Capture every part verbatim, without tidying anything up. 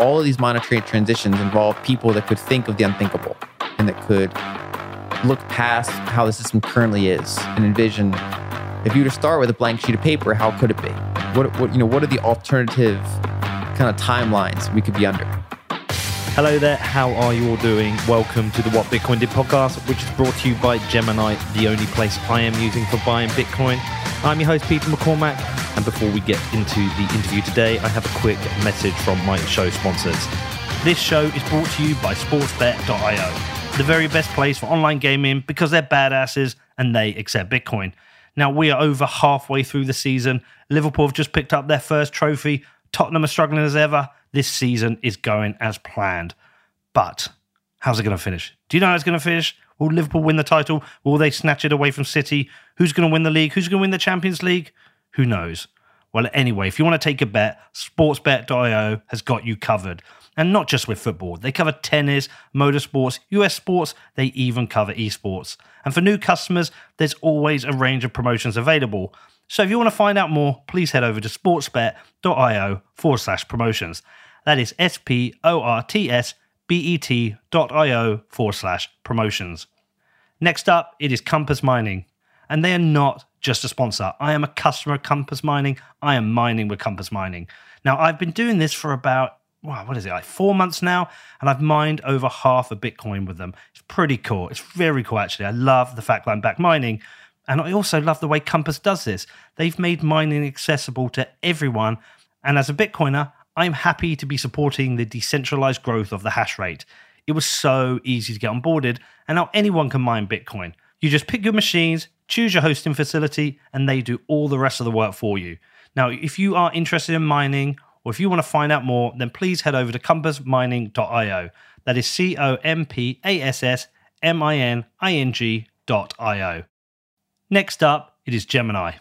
all of these monetary transitions involve people that could think of the unthinkable and that could look past how the system currently is and envision, if you were to start with a blank sheet of paper, how could it be? What, what, you know, what are the alternative kind of timelines we could be under? Hello there, how are you all doing? Welcome to the What Bitcoin Did podcast, which is brought to you by Gemini, the only place I am using for buying Bitcoin. I'm your host, Peter McCormack, and before we get into the interview today, I have a quick message from my show sponsors. This show is brought to you by sportsbet dot io, the very best place for online gaming because they're badasses and they accept Bitcoin. Now, we are over halfway through the season. Liverpool have just picked up their first trophy. Tottenham are struggling as ever. This season is going as planned. But how's it going to finish? Do you know how it's going to finish? Will Liverpool win the title? Will they snatch it away from City? Who's going to win the league? Who's going to win the Champions League? Who knows? Well, anyway, if you want to take a bet, sportsbet dot io has got you covered. And not just with football. They cover tennis, motorsports, U S sports. They even cover esports. And for new customers, there's always a range of promotions available. So if you want to find out more, please head over to sportsbet.io forward slash promotions. That is S-P-O-R-T-S-B-E-T.io forward slash promotions. Next up, it is Compass Mining. And they are not just a sponsor. I am a customer of Compass Mining. I am mining with Compass Mining. Now, I've been doing this for about, wow, what is it, like four months now? And I've mined over half a Bitcoin with them. It's pretty cool. It's very cool, actually. I love the fact that I'm back mining. And I also love the way Compass does this. They've made mining accessible to everyone. And as a Bitcoiner, I'm happy to be supporting the decentralized growth of the hash rate. It was so easy to get onboarded, and now anyone can mine Bitcoin. You just pick your machines, choose your hosting facility, and they do all the rest of the work for you. Now, if you are interested in mining, or if you want to find out more, then please head over to compass mining dot io. That is C O M P A S S M I N I N G dot io. Next up, it is Gemini,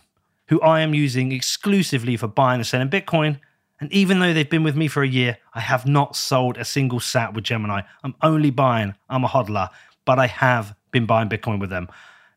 who I am using exclusively for buying and selling Bitcoin. And even though they've been with me for a year, I have not sold a single sat with Gemini. I'm only buying. I'm a hodler, but I have been buying Bitcoin with them.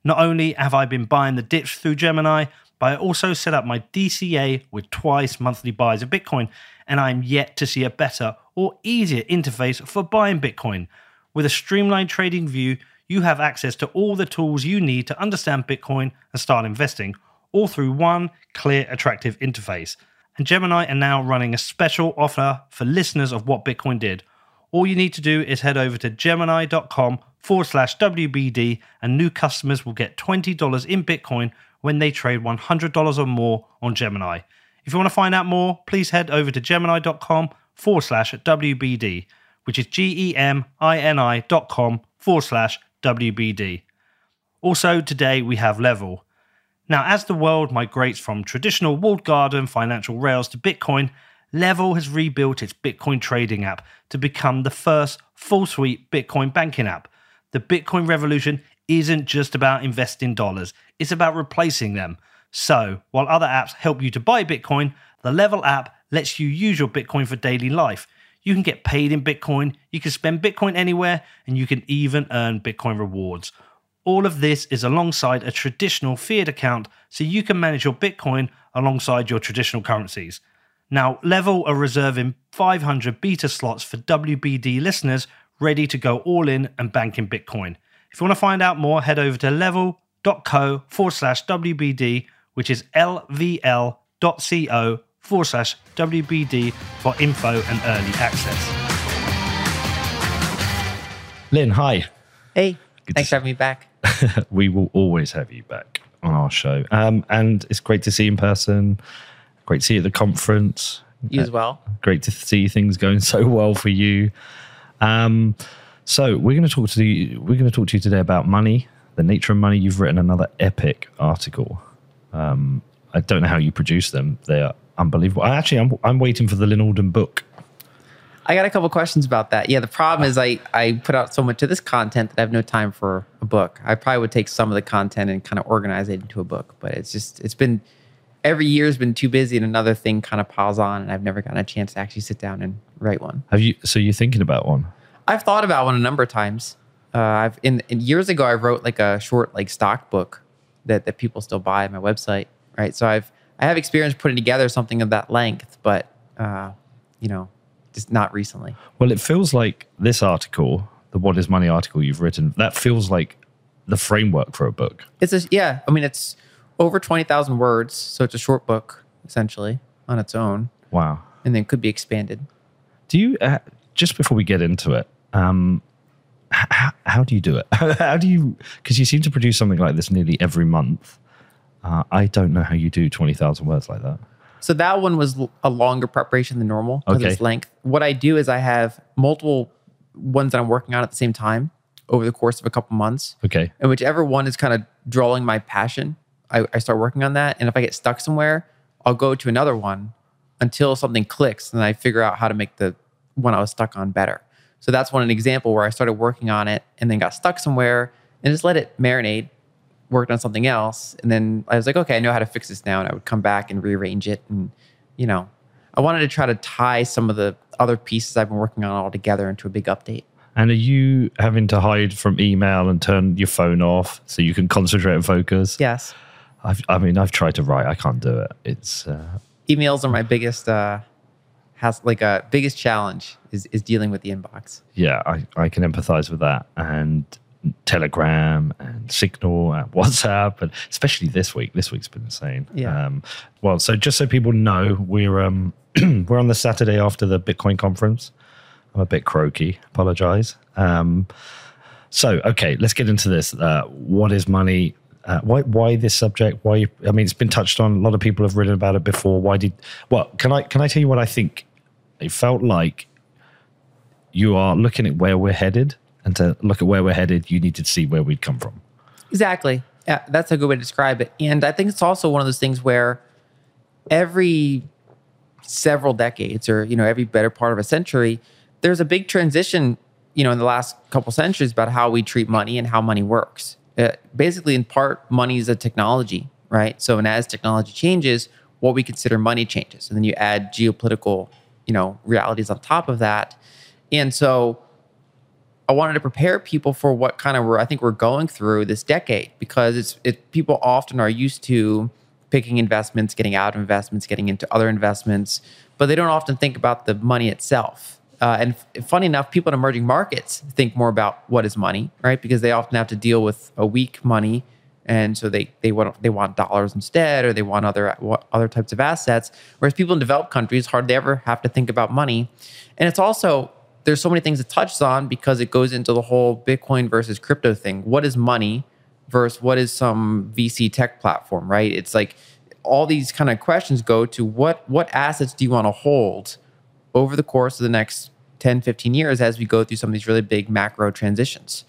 Not only have I been buying the dips through Gemini, but I also set up my D C A with twice monthly buys of Bitcoin, and I'm yet to see a better or easier interface for buying Bitcoin. With a streamlined trading view, you have access to all the tools you need to understand Bitcoin and start investing, all through one clear, attractive interface. And Gemini are now running a special offer for listeners of What Bitcoin Did. All you need to do is head over to gemini dot com forward slash W B D, and new customers will get twenty dollars in Bitcoin when they trade one hundred dollars or more on Gemini. If you want to find out more, please head over to gemini dot com forward slash W B D, which is G E M I N I dot com forward slash W B D. Also today we have Level. Now, as the world migrates from traditional walled garden financial rails to Bitcoin, Level has rebuilt its Bitcoin trading app to become the first full-suite Bitcoin banking app. The Bitcoin revolution isn't just about investing dollars. It's about replacing them. So, while other apps help you to buy Bitcoin, the Level app lets you use your Bitcoin for daily life. You can get paid in Bitcoin, you can spend Bitcoin anywhere, and you can even earn Bitcoin rewards. All of this is alongside a traditional fiat account, so you can manage your Bitcoin alongside your traditional currencies. Now, Level are reserving five hundred beta slots for W B D listeners ready to go all in and bank in Bitcoin. If you want to find out more, head over to level dot co forward slash W B D, which is L V L dot co forward slash W B D for info and early access. Lynn, hi. Hey, good thanks to... for having me back. We will always have you back on our show. Um, and it's great to see you in person. Great to see you at the conference. You uh, as well. Great to see things going so well for you. Um, so we're going to talk to you, we're going to talk to you today about money, the nature of money. You've written another epic article. Um, I don't know how you produce them. They are unbelievable. I actually, I'm, I'm waiting for the Lynn Alden book. I got a couple questions about that. Yeah, the problem is I, I put out so much of this content that I have no time for a book. I probably would take some of the content and kind of organize it into a book, but it's just, it's been, every year has been too busy and another thing kind of piles on, and I've never gotten a chance to actually sit down and write one. Have you? So you're thinking about one? I've thought about one a number of times. Uh, I've in, in years ago, I wrote like a short like stock book that, that people still buy on my website, right? So I've, I have experience putting together something of that length, but uh, you know, just not recently. Well, it feels like this article, the What Is Money article you've written, that feels like the framework for a book. It's a, yeah. I mean, it's over twenty thousand words, so it's a short book, essentially, on its own. Wow. And then could be expanded. Do you, uh, just before we get into it, um, how, how do you do it? How do you, because you seem to produce something like this nearly every month. Uh, I don't know how you do twenty thousand words like that. So that one was a longer preparation than normal because okay. It's length. What I do is I have multiple ones that I'm working on at the same time over the course of a couple months. Okay. And whichever one is kind of drawing my passion, I, I start working on that. And if I get stuck somewhere, I'll go to another one until something clicks and I figure out how to make the one I was stuck on better. So that's one an example where I started working on it and then got stuck somewhere and just let it marinate, worked on something else. And then I was like, okay, I know how to fix this now. And I would come back and rearrange it. And, you know, I wanted to try to tie some of the other pieces I've been working on all together into a big update. And are you having to hide from email and turn your phone off so you can concentrate and focus? Yes. I've, I mean, I've tried to write. I can't do it. It's uh... Emails are my biggest... Uh, Has like a biggest challenge is, is dealing with the inbox. Yeah, I, I can empathize with that. And Telegram and Signal and WhatsApp, and especially this week. This week's been insane. Yeah. Um, well, so just so people know, we're um we're on the Saturday after the Bitcoin conference. I'm a bit croaky. Apologize. Um, so okay, let's get into this. Uh, what is money? Uh, why why this subject? Why I mean, it's been touched on. A lot of people have written about it before. Why did? Well, can I can I tell you what I think? It felt like you are looking at where we're headed, and to look at where we're headed, you need to see where we'd come from. Exactly. Yeah, that's a good way to describe it. And I think it's also one of those things where every several decades, or you know, every better part of a century, there's a big transition. You know, in the last couple centuries about how we treat money and how money works. Uh, basically, in part, money is a technology, right? So, and as technology changes, what we consider money changes. And then you add geopolitical, you know, realities on top of that. And so I wanted to prepare people for what kind of, we're, I think we're going through this decade, because it's it, people often are used to picking investments, getting out of investments, getting into other investments, but they don't often think about the money itself. Uh, and f- funny enough, people in emerging markets think more about what is money, right? Because they often have to deal with a weak money, and so they they want they want dollars instead, or they want other other types of assets. Whereas people in developed countries hardly ever have to think about money. And it's also there's so many things it touches on because it goes into the whole Bitcoin versus crypto thing. What is money versus what is some V C tech platform, right? It's like all these kind of questions go to what what assets do you want to hold over the course of the next ten, fifteen years as we go through some of these really big macro transitions.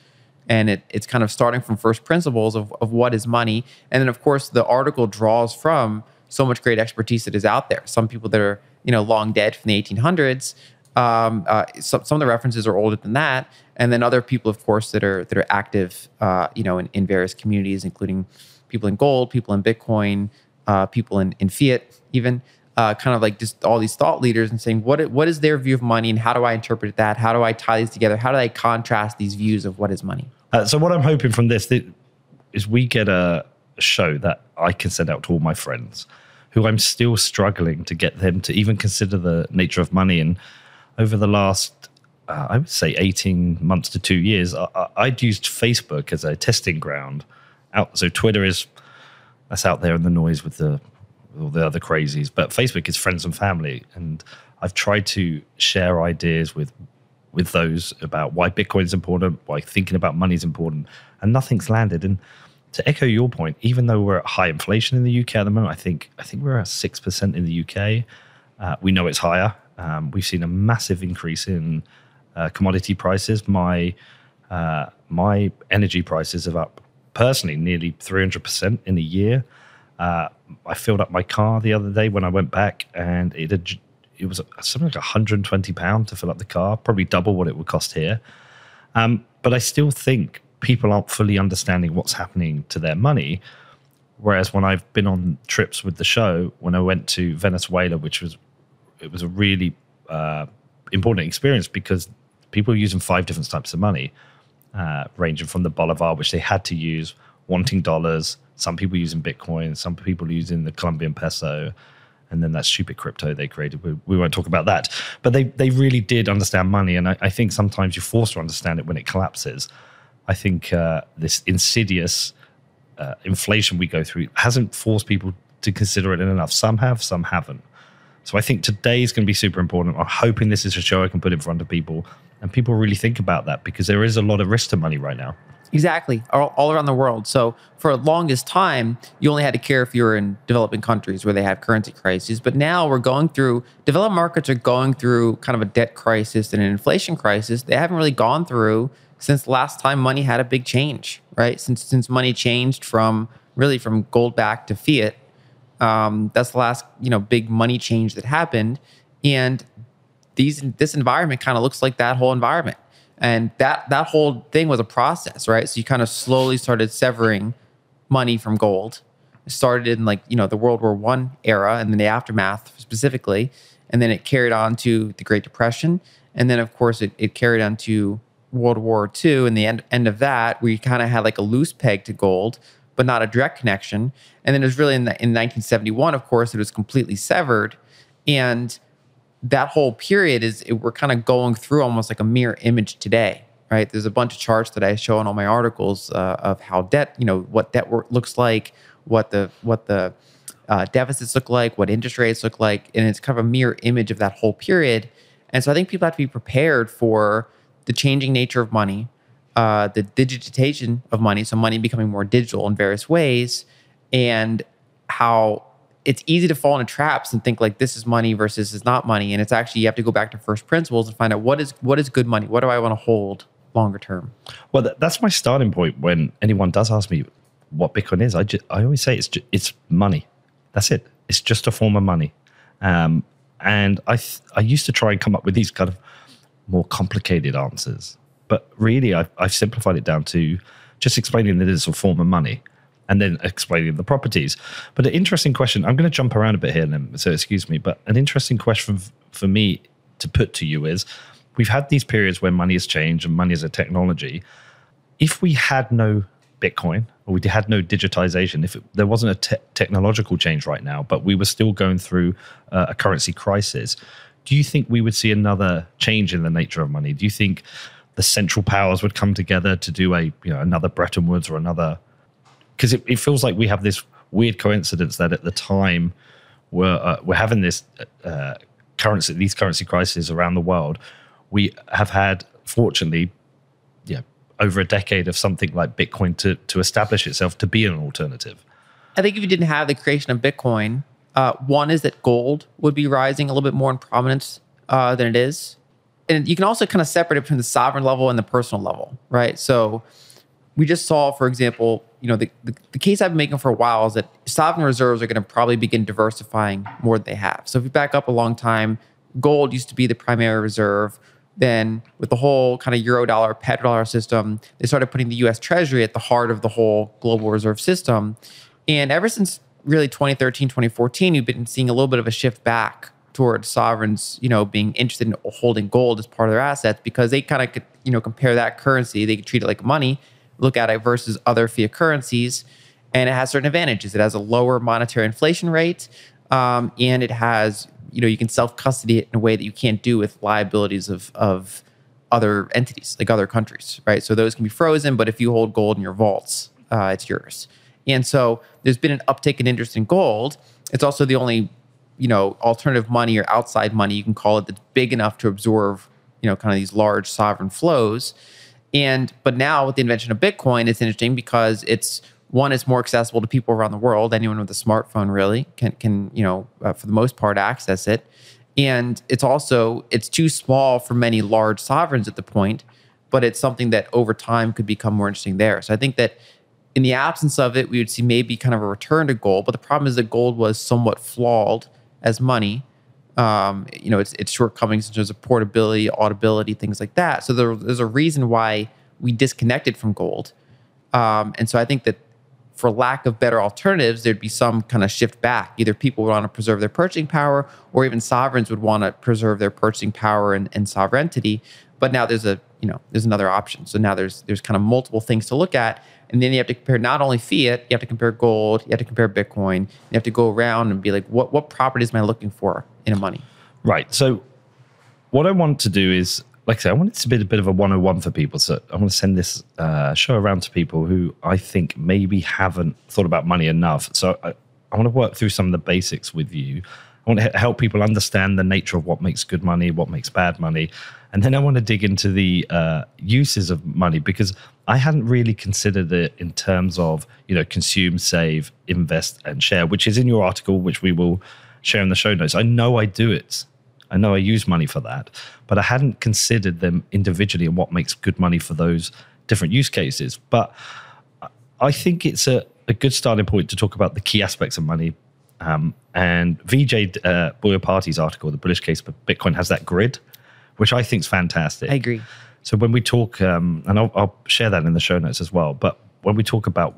And it, it's kind of starting from first principles of, of what is money. And then, of course, the article draws from so much great expertise that is out there. Some people that are, you know, long dead from the eighteen hundreds. Um, uh, some, some of the references are older than that. And then other people, of course, that are that are active, uh, you know, in, in various communities, including people in gold, people in Bitcoin, uh, people in, in fiat even. Uh, kind of like just all these thought leaders and saying, what what is their view of money and how do I interpret that? How do I tie these together? How do I contrast these views of what is money? Uh, so what I'm hoping from this is we get a show that I can send out to all my friends who I'm still struggling to get them to even consider the nature of money. And over the last, uh, I would say, eighteen months to two years, I, I, I'd used Facebook as a testing ground. Out, so Twitter is, that's out there in the noise with the... all the other crazies, but Facebook is friends and family, and I've tried to share ideas with with those about why Bitcoin's important, why thinking about money is important, and nothing's landed. And to echo your point, even though we're at high inflation in the U K at the moment, I think I think we're at six percent in the U K. Uh, we know it's higher. Um, we've seen a massive increase in uh, commodity prices. My uh, my energy prices are up personally nearly three hundred percent in a year. Uh, I filled up my car the other day when I went back, and it had, it was something like one hundred twenty pounds to fill up the car, probably double what it would cost here. Um, but I still think people aren't fully understanding what's happening to their money. Whereas when I've been on trips with the show, when I went to Venezuela, which was, it was a really uh, important experience because people were using five different types of money, uh, ranging from the bolivar, which they had to use, wanting dollars, some people using Bitcoin, some people using the Colombian peso, and then that stupid crypto they created. We, we won't talk about that. But they, they really did understand money, and I, I think sometimes you're forced to understand it when it collapses. I think uh, this insidious uh, inflation we go through hasn't forced people to consider it enough. Some have, some haven't. So I think today's going to be super important. I'm hoping this is a show I can put in front of people, and people really think about that, because there is a lot of risk to money right now. Exactly, all, all around the world. So for the longest time, you only had to care if you were in developing countries where they have currency crises. But now we're going through, developed markets are going through kind of a debt crisis and an inflation crisis they haven't really gone through since the last time money had a big change, right? Since since money changed from, really from gold back to fiat, um, that's the last, you know, big money change that happened. And these this environment kind of looks like that whole environment. And that that whole thing was a process, right? So you kind of slowly started severing money from gold. It started in like, you know, the World War One era and then the aftermath specifically. And then it carried on to the Great Depression. And then, of course, it, it carried on to World War Two. And the end, end of that, we kind of had like a loose peg to gold, but not a direct connection. And then it was really in, the, in nineteen seventy-one, of course, it was completely severed. And that whole period is, it, we're kind of going through almost like a mirror image today, right? There's a bunch of charts that I show in all my articles uh, of how debt, you know, what debt looks like, what the what the uh, deficits look like, what interest rates look like, and it's kind of a mirror image of that whole period. And so I think people have to be prepared for the changing nature of money, uh, the digitization of money, so money becoming more digital in various ways, and how it's easy to fall into traps and think like this is money versus is not money. And it's actually, you have to go back to first principles and find out what is what is good money? What do I want to hold longer term? Well, that, that's my starting point when anyone does ask me what Bitcoin is. I, just, I always say it's, just, it's money. That's it. It's just a form of money. Um, and I, th- I used to try and come up with these kind of more complicated answers. But really, I've, I've simplified it down to just explaining that it's a form of money, and then explaining the properties. But an interesting question, I'm going to jump around a bit here, Lynn, so excuse me, but an interesting question for me to put to you is, we've had these periods where money has changed and money is a technology. If we had no Bitcoin, or we had no digitization, if it, there wasn't a te- technological change right now, but we were still going through uh, a currency crisis, do you think we would see another change in the nature of money? Do you think the central powers would come together to do a, you know, another Bretton Woods or another? Because it, it feels like we have this weird coincidence that at the time we're uh, we're having this uh, currency, these currency crises around the world. We have had, fortunately, yeah, over a decade of something like Bitcoin to to establish itself to be an alternative. I think if you didn't have the creation of Bitcoin, uh, one is that gold would be rising a little bit more in prominence uh, than it is, and you can also kind of separate it from the sovereign level and the personal level, right? So we just saw, for example, you know, the, the, the case I've been making for a while is that sovereign reserves are going to probably begin diversifying more than they have. So if you back up a long time, gold used to be the primary reserve. Then with the whole kind of Eurodollar, petrodollar system, they started putting the U S Treasury at the heart of the whole global reserve system. And ever since really twenty thirteen, twenty fourteen, you've been seeing a little bit of a shift back towards sovereigns, you know, being interested in holding gold as part of their assets, because they kind of could, you know, compare that currency. They could treat it like money, look at it versus other fiat currencies, and it has certain advantages. It has a lower monetary inflation rate, um, and it has, you know, you can self-custody it in a way that you can't do with liabilities of of other entities, like other countries, right? So those can be frozen, but if you hold gold in your vaults, uh, it's yours. And so there's been an uptick in interest in gold. It's also the only, you know, alternative money or outside money, you can call it, that's big enough to absorb, you know, kind of these large sovereign flows. And but now with the invention of Bitcoin, it's interesting because it's one, it's more accessible to people around the world. Anyone with a smartphone really can can you know uh, for the most part access it, and it's also it's too small for many large sovereigns at the point. But it's something that over time could become more interesting there. So I think that in the absence of it, we would see maybe kind of a return to gold. But the problem is that gold was somewhat flawed as money. Um, you know, it's it's shortcomings in terms of portability, audibility, things like that. So there, there's a reason why we disconnected from gold. Um, and so I think that for lack of better alternatives, there'd be some kind of shift back. Either people would want to preserve their purchasing power, or even sovereigns would want to preserve their purchasing power and, and sovereignty. But now there's a you know, there's another option. So now there's there's kind of multiple things to look at. And then you have to compare not only fiat, you have to compare gold, you have to compare Bitcoin. You have to go around and be like, what what properties am I looking for in a money? Right. So what I want to do is, like I said, I want it to be a bit of a one oh one for people. So I want to send this uh, show around to people who I think maybe haven't thought about money enough. So I, I want to work through some of the basics with you. I want to help people understand the nature of what makes good money, what makes bad money. And then I want to dig into the uh, uses of money, because I hadn't really considered it in terms of, you know, consume, save, invest, and share, which is in your article, which we will share in the show notes. I know I do it. I know I use money for that, but I hadn't considered them individually and what makes good money for those different use cases. But I think it's a, a good starting point to talk about the key aspects of money. Um, and Vijay uh, Boyapati's article, The Bullish Case for Bitcoin, has that grid, which I think is fantastic. I agree. So when we talk, um, and I'll, I'll share that in the show notes as well, but when we talk about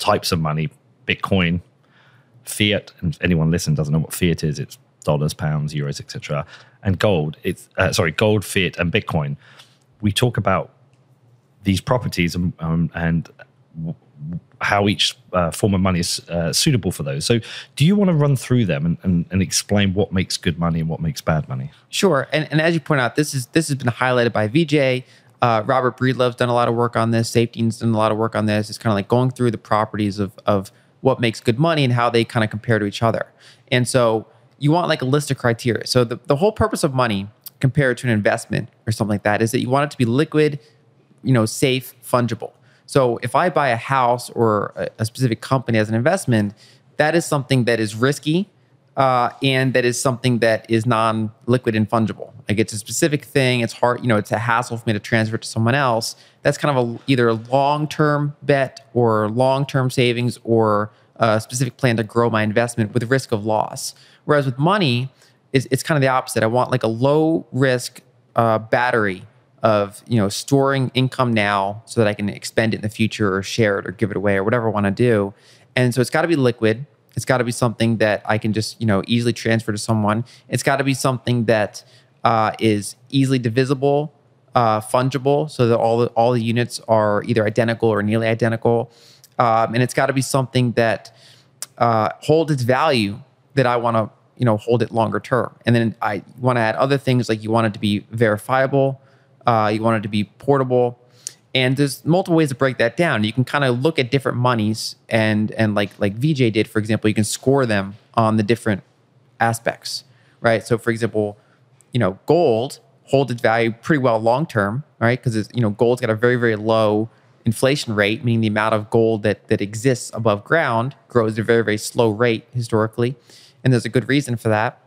types of money, Bitcoin, fiat, and anyone listening doesn't know what fiat is, it's dollars, pounds, euros, et cetera, and gold, it's, uh, sorry, gold, fiat, and Bitcoin. We talk about these properties and, um, and w- how each uh, form of money is uh, suitable for those. So do you want to run through them and, and, and explain what makes good money and what makes bad money? Sure. And, and as you point out, this is this has been highlighted by Vijay. Uh, Robert Breedlove's done a lot of work on this. Safety's done a lot of work on this. It's kind of like going through the properties of, of what makes good money and how they kind of compare to each other. And so you want like a list of criteria. So the, the whole purpose of money compared to an investment or something like that is that you want it to be liquid, you know, safe, fungible. So if I buy a house or a specific company as an investment, that is something that is risky uh, and that is something that is non-liquid and fungible. Like it's a specific thing. It's hard, you know, it's a hassle for me to transfer it to someone else. That's kind of a, either a long-term bet or long-term savings or a specific plan to grow my investment with risk of loss. Whereas with money, it's, it's kind of the opposite. I want like a low-risk uh, battery of, you know, storing income now so that I can expend it in the future or share it or give it away or whatever I want to do. And so it's got to be liquid. It's got to be something that I can just, you know, easily transfer to someone. It's got to be something that uh, is easily divisible, uh, fungible, so that all the, all the units are either identical or nearly identical. Um, and it's got to be something that uh, holds its value that I want to, you know, hold it longer term. And then I want to add other things like you want it to be verifiable. Uh, you want it to be portable. And there's multiple ways to break that down. You can kind of look at different monies and and like like Vijay did, for example, you can score them on the different aspects, right? So for example, you know, gold holds its value pretty well long-term, right? Because, you know, gold's got a very, very low inflation rate, meaning the amount of gold that that exists above ground grows at a very, very slow rate historically. And there's a good reason for that.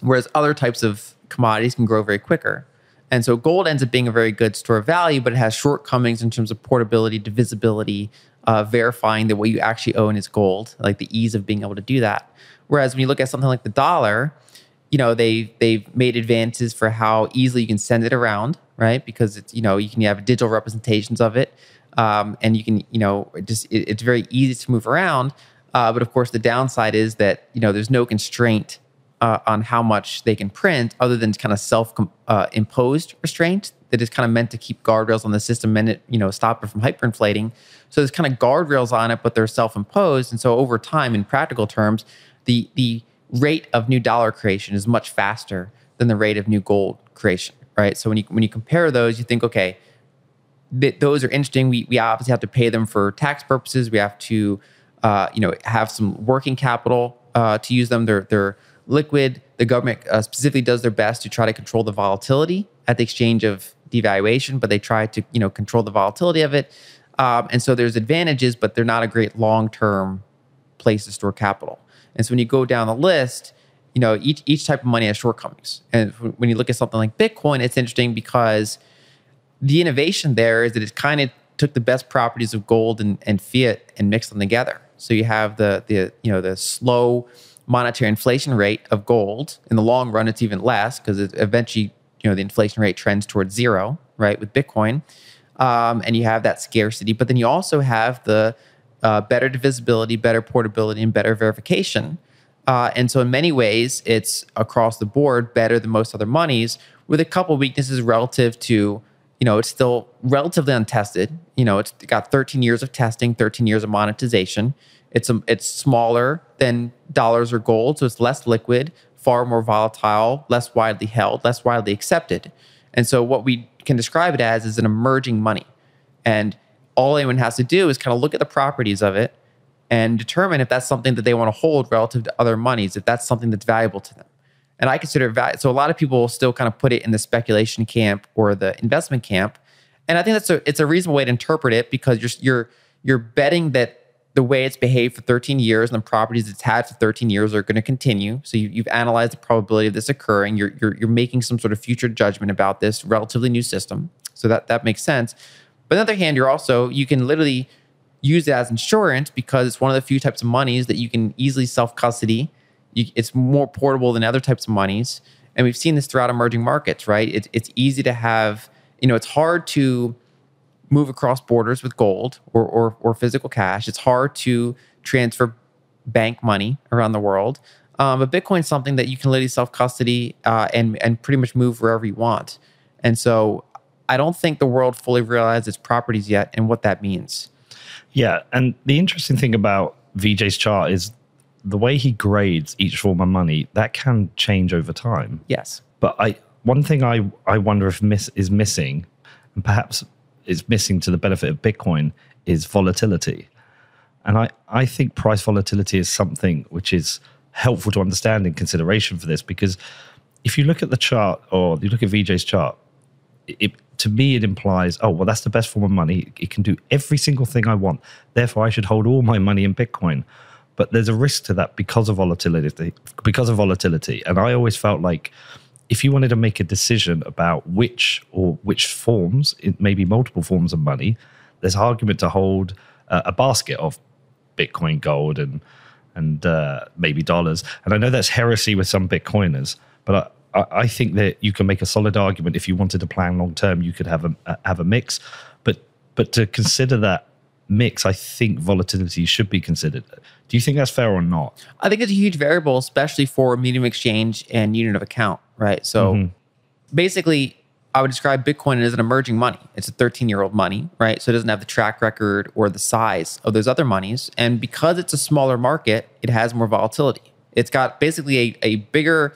Whereas other types of commodities can grow very quicker. And so gold ends up being a very good store of value, but it has shortcomings in terms of portability, divisibility, uh, verifying that what you actually own is gold, like the ease of being able to do that. Whereas when you look at something like the dollar, you know, they, they've made advances for how easily you can send it around, right? Because it's, you know, you can have digital representations of it, um, and you can, you know, just it, it's very easy to move around. Uh, but of course, the downside is that, you know, there's no constraint Uh, on how much they can print, other than kind of self-imposed uh, restraint that is kind of meant to keep guardrails on the system and, it, you know, stop it from hyperinflating. So there's kind of guardrails on it, but they're self-imposed. And so over time, in practical terms, the the rate of new dollar creation is much faster than the rate of new gold creation, right? So when you when you compare those, you think, okay, th- those are interesting. We we obviously have to pay them for tax purposes. We have to, uh, you know, have some working capital uh, to use them. They're they're liquid. The government uh, specifically does their best to try to control the volatility at the exchange of devaluation, but they try to, you know, control the volatility of it. Um, and so there's advantages, but they're not a great long-term place to store capital. And so when you go down the list, you know, each each type of money has shortcomings. And when you look at something like Bitcoin, it's interesting because the innovation there is that it kind of took the best properties of gold and, and fiat and mixed them together. So you have the the you know the slow monetary inflation rate of gold. In the long run, it's even less because eventually, you know, the inflation rate trends towards zero, right, with Bitcoin. Um, and you have that scarcity. But then you also have the uh, better divisibility, better portability, and better verification. Uh, and so in many ways, it's across the board better than most other monies, with a couple weaknesses relative to You know, it's still relatively untested. You know, it's got thirteen years of testing, thirteen years of monetization. It's a, it's smaller than dollars or gold, so it's less liquid, far more volatile, less widely held, less widely accepted. And so what we can describe it as is an emerging money. And all anyone has to do is kind of look at the properties of it and determine if that's something that they want to hold relative to other monies, if that's something that's valuable to them. And I consider value. So a lot of people still kind of put it in the speculation camp or the investment camp, and I think that's a, it's a reasonable way to interpret it, because you're you're you're betting that the way it's behaved for thirteen years and the properties it's had for thirteen years are going to continue. So you, you've analyzed the probability of this occurring. You're you're you're making some sort of future judgment about this relatively new system. So that that makes sense. But on the other hand, you're also you can literally use it as insurance, because it's one of the few types of monies that you can easily self-custody. It's more portable than other types of monies. And we've seen this throughout emerging markets, right? It's, it's easy to have, you know, it's hard to move across borders with gold or, or, or physical cash. It's hard to transfer bank money around the world. Um, but Bitcoin's something that you can literally self-custody uh, and, and pretty much move wherever you want. And so I don't think the world fully realizes its properties yet and what that means. Yeah. And the interesting thing about Vijay's chart is the way he grades each form of money, that can change over time. Yes. But I one thing I, I wonder if miss, is missing, and perhaps is missing to the benefit of Bitcoin, is volatility. And I, I think price volatility is something which is helpful to understand in consideration for this, because if you look at the chart, or you look at Vijay's chart, it, it to me, it implies, oh, well, that's the best form of money. It can do every single thing I want. Therefore, I should hold all my money in Bitcoin. But there's a risk to that because of volatility. Because of volatility, and I always felt like if you wanted to make a decision about which or which forms, it may be multiple forms of money, there's an argument to hold uh, a basket of Bitcoin, gold, and and uh, maybe dollars. And I know that's heresy with some Bitcoiners, but I, I think that you can make a solid argument if you wanted to plan long term. You could have a have a mix, but but to consider that mix, I think volatility should be considered. Do you think that's fair or not? I think it's a huge variable, especially for medium exchange and unit of account, right? So mm-hmm. basically, I would describe Bitcoin as an emerging money. It's a thirteen-year-old money, right? So it doesn't have the track record or the size of those other monies. And because it's a smaller market, it has more volatility. It's got basically a, a bigger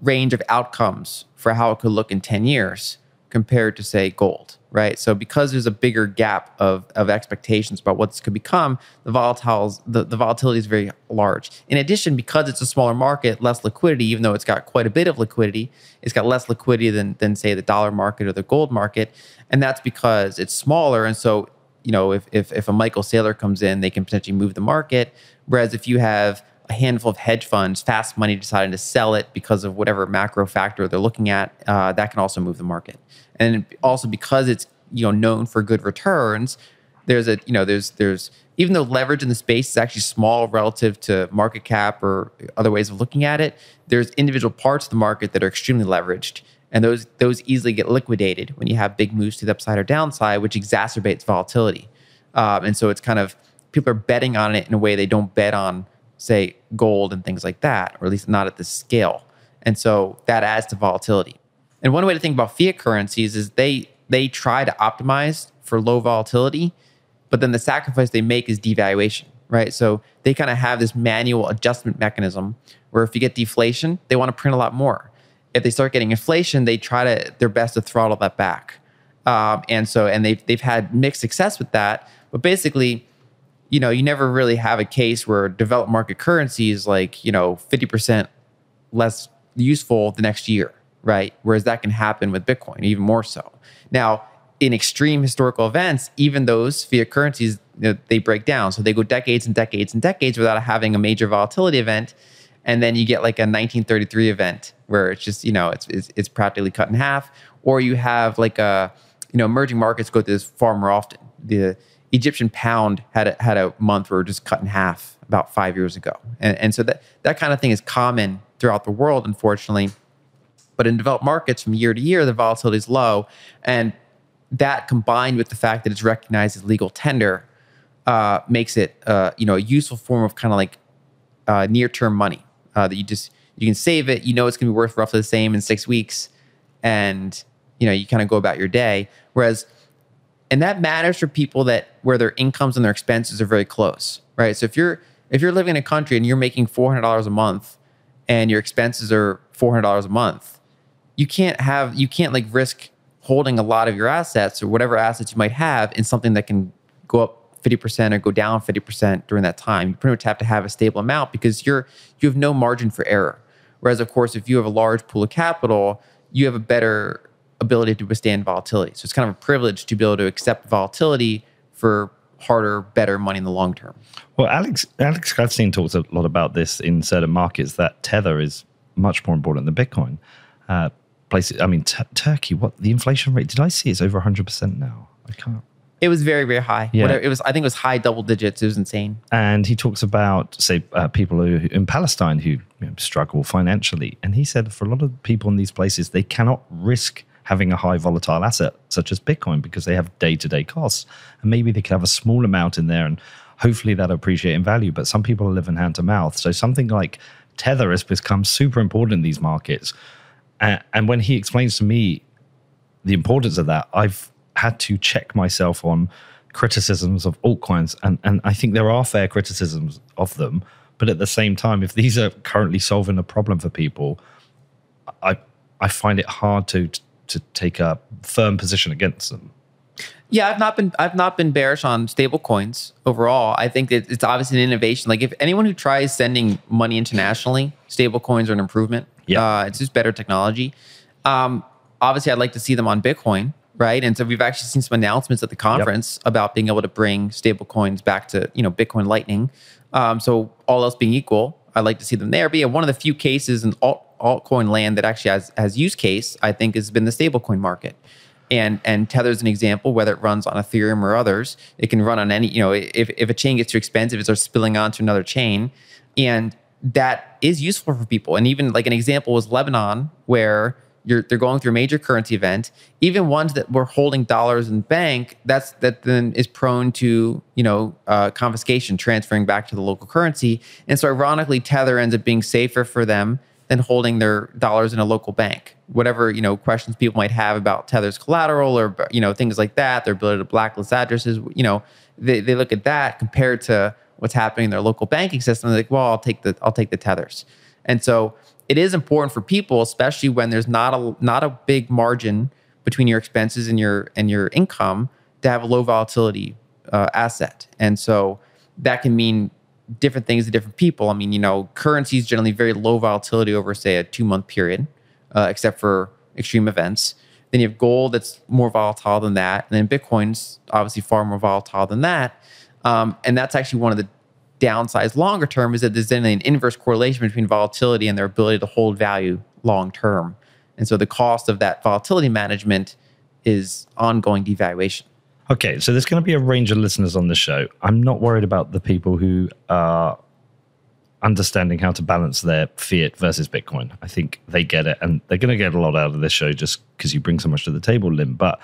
range of outcomes for how it could look in ten years compared to, say, gold, right? So because there's a bigger gap of, of expectations about what this could become, the volatiles, the, the volatility is very large. In addition, because it's a smaller market, less liquidity, even though it's got quite a bit of liquidity, it's got less liquidity than, than say, the dollar market or the gold market. And that's because it's smaller. And so, you know, if, if, if a Michael Saylor comes in, they can potentially move the market. Whereas if you have a handful of hedge funds, fast money deciding to sell it because of whatever macro factor they're looking at, uh, that can also move the market. And also because it's, you know, known for good returns, there's a, you know, there's, there's, even though leverage in the space is actually small relative to market cap or other ways of looking at it, there's individual parts of the market that are extremely leveraged. And those, those easily get liquidated when you have big moves to the upside or downside, which exacerbates volatility. Um, and so it's kind of, people are betting on it in a way they don't bet on, say, gold and things like that, or at least not at this scale. And so that adds to volatility. And one way to think about fiat currencies is they they try to optimize for low volatility, but then the sacrifice they make is devaluation, right? So they kind of have this manual adjustment mechanism where if you get deflation, they want to print a lot more. If they start getting inflation, they try to their best to throttle that back. Um, and so and they've, they've had mixed success with that. But basically, you know, you never really have a case where developed market currency is like, you know, fifty percent less useful the next year, right? Whereas that can happen with Bitcoin, even more so. Now, in extreme historical events, even those fiat currencies, you know, they break down. So they go decades and decades and decades without having a major volatility event. And then you get like a nineteen thirty-three event where it's just, you know, it's it's, it's practically cut in half. Or you have like a, you know, emerging markets go through this far more often. The Egyptian pound had a, had a month where it just cut in half about five years ago. And, and so that, that kind of thing is common throughout the world, unfortunately. But in developed markets, from year to year, the volatility is low. And that, combined with the fact that it's recognized as legal tender, uh, makes it uh, you know, a useful form of kind of like uh, near-term money uh, that you just, you can save it. You know it's going to be worth roughly the same in six weeks. And you know, you kind of go about your day. Whereas, and that matters for people that where their incomes and their expenses are very close, right? So if you're if you're living in a country and you're making four hundred dollars a month and your expenses are four hundred dollars a month, you can't have you can't like risk holding a lot of your assets or whatever assets you might have in something that can go up fifty percent or go down fifty percent during that time. You pretty much have to have a stable amount because you're you have no margin for error. Whereas, of course, if you have a large pool of capital, you have a better ability to withstand volatility. So it's kind of a privilege to be able to accept volatility for harder, better money in the long term. Well, Alex Alex Gladstein talks a lot about this in certain markets, that Tether is much more important than Bitcoin. Uh, places, I mean, t- Turkey, what the inflation rate, did I see it's over one hundred percent now? I can't. It was very, very high. Yeah. Whatever, it was. I think it was high double digits. It was insane. And he talks about, say, uh, people who, in Palestine who you know, struggle financially. And he said for a lot of people in these places, they cannot risk having a high volatile asset such as Bitcoin because they have day-to-day costs. And maybe they could have a small amount in there and hopefully that'll appreciate in value. But some people are living hand-to-mouth. So something like Tether has become super important in these markets. Uh, and when he explains to me the importance of that, I've had to check myself on criticisms of altcoins. And, and I think there are fair criticisms of them. But at the same time, if these are currently solving a problem for people, I I find it hard to to take a firm position against them. Yeah, I've not been I've not been bearish on stable coins overall. I think that it's obviously an innovation. Like if anyone who tries sending money internationally, stable coins are an improvement. Yeah. Uh, it's just better technology. Um, obviously, I'd like to see them on Bitcoin. Right. And so we've actually seen some announcements at the conference yep. about being able to bring stable coins back to, you know, Bitcoin Lightning. Um, so all else being equal, I'd like to see them there. But yeah, one of the few cases in alt, altcoin land that actually has, has use case, I think, has been the stablecoin market. And and Tether's an example, whether it runs on Ethereum or others, it can run on any, you know, if, if a chain gets too expensive, it starts spilling onto another chain. And that is useful for people. And even like an example was Lebanon, where You're, they're going through a major currency event. Even ones that were holding dollars in bank, that's that then is prone to you know uh, confiscation, transferring back to the local currency. And so, ironically, Tether ends up being safer for them than holding their dollars in a local bank. Whatever you know questions people might have about Tether's collateral or you know things like that, their ability to blacklist addresses. You know, they they look at that compared to what's happening in their local banking system. They're like, well, I'll take the I'll take the Tethers, and so. It is important for people, especially when there's not a not a big margin between your expenses and your and your income, to have a low volatility uh, asset. And so that can mean different things to different people. I mean, you know, currencies generally very low volatility over, say, a two month period, uh, except for extreme events. Then you have gold that's more volatile than that, and then Bitcoin's obviously far more volatile than that. Um, and that's actually one of the downsides longer term is that there's then an inverse correlation between volatility and their ability to hold value long term. And so the cost of that volatility management is ongoing devaluation. Okay, so there's going to be a range of listeners on the show. I'm not worried about the people who are understanding how to balance their fiat versus Bitcoin. I think they get it, and they're going to get a lot out of this show just because you bring so much to the table, Lynn. But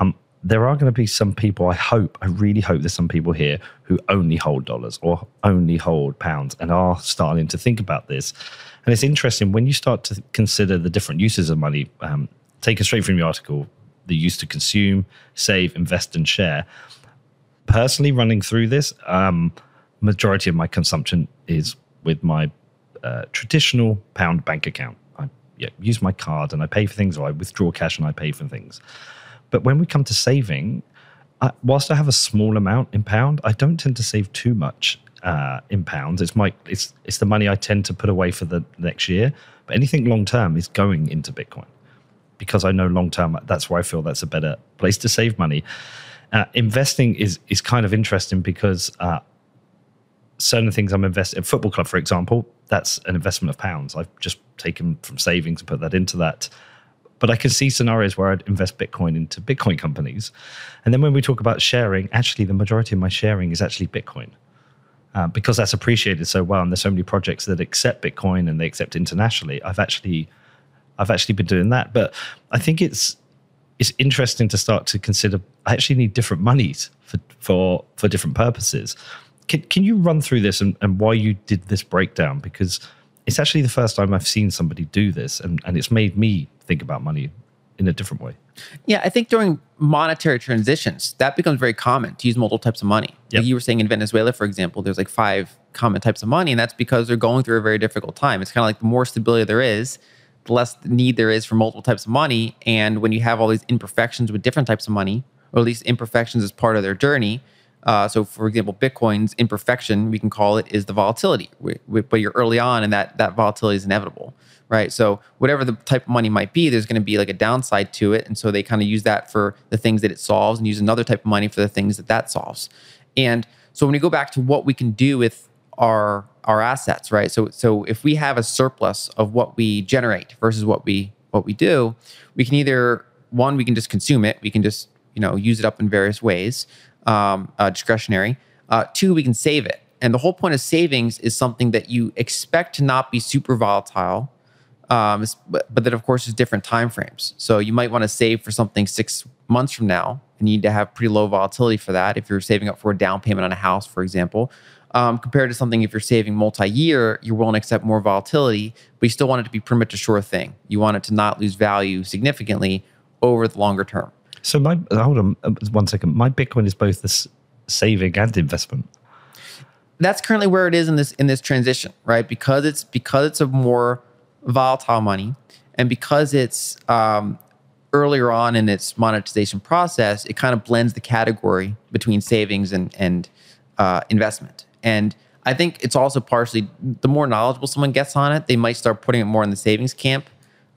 um, there are going to be some people, I hope, I really hope there's some people here who only hold dollars or only hold pounds and are starting to think about this. And it's interesting, when you start to consider the different uses of money, um, take it straight from your article, the use to consume, save, invest, and share. Personally, running through this, um, majority of my consumption is with my uh, traditional pound bank account. I yeah, use my card and I pay for things, or I withdraw cash and I pay for things. But when we come to saving, uh, whilst I have a small amount in pound, I don't tend to save too much uh, in pounds. It's my it's it's the money I tend to put away for the next year. But anything long term is going into Bitcoin because I know long term that's where I feel that's a better place to save money. Uh, investing is is kind of interesting because uh, certain things I'm investing in. Football club, for example, that's an investment of pounds. I've just taken from savings and put that into that. But I can see scenarios where I'd invest Bitcoin into Bitcoin companies. And then when we talk about sharing, actually the majority of my sharing is actually Bitcoin uh, because that's appreciated so well. And there's so many projects that accept Bitcoin and they accept internationally. I've actually I've actually been doing that. But I think it's it's interesting to start to consider, I actually need different monies for for, for different purposes. Can, can you run through this and, and why you did this breakdown? Because it's actually the first time I've seen somebody do this, and, and it's made me think about money in a different way. Yeah, I think during monetary transitions, that becomes very common to use multiple types of money. Yep. Like you were saying in Venezuela, for example, there's like five common types of money, and that's because they're going through a very difficult time. It's kind of like the more stability there is, the less need there is for multiple types of money. And when you have all these imperfections with different types of money, or at least imperfections as part of their journey, Uh, so, for example, Bitcoin's imperfection, we can call it, is the volatility. We, we, but you're early on, and that that volatility is inevitable, right? So whatever the type of money might be, there's going to be like a downside to it. And so they kind of use that for the things that it solves and use another type of money for the things that that solves. And so when you go back to what we can do with our our assets, right? So so if we have a surplus of what we generate versus what we what we do, we can either, one, we can just consume it. We can just, you know, use it up in various ways. Um, uh, discretionary. Uh, two, we can save it. And the whole point of savings is something that you expect to not be super volatile, um, but, but that, of course, is different timeframes. So you might want to save for something six months from now, and you need to have pretty low volatility for that if you're saving up for a down payment on a house, for example. Um, compared to something, if you're saving multi-year, you're willing to accept more volatility, but you still want it to be pretty much a sure thing. You want it to not lose value significantly over the longer term. So my, hold on one second. My Bitcoin is both this saving and investment. That's currently where it is in this in this transition, right? Because it's because it's a more volatile money, and because it's um, earlier on in its monetization process, it kind of blends the category between savings and and uh, investment. And I think it's also partially the more knowledgeable someone gets on it, they might start putting it more in the savings camp.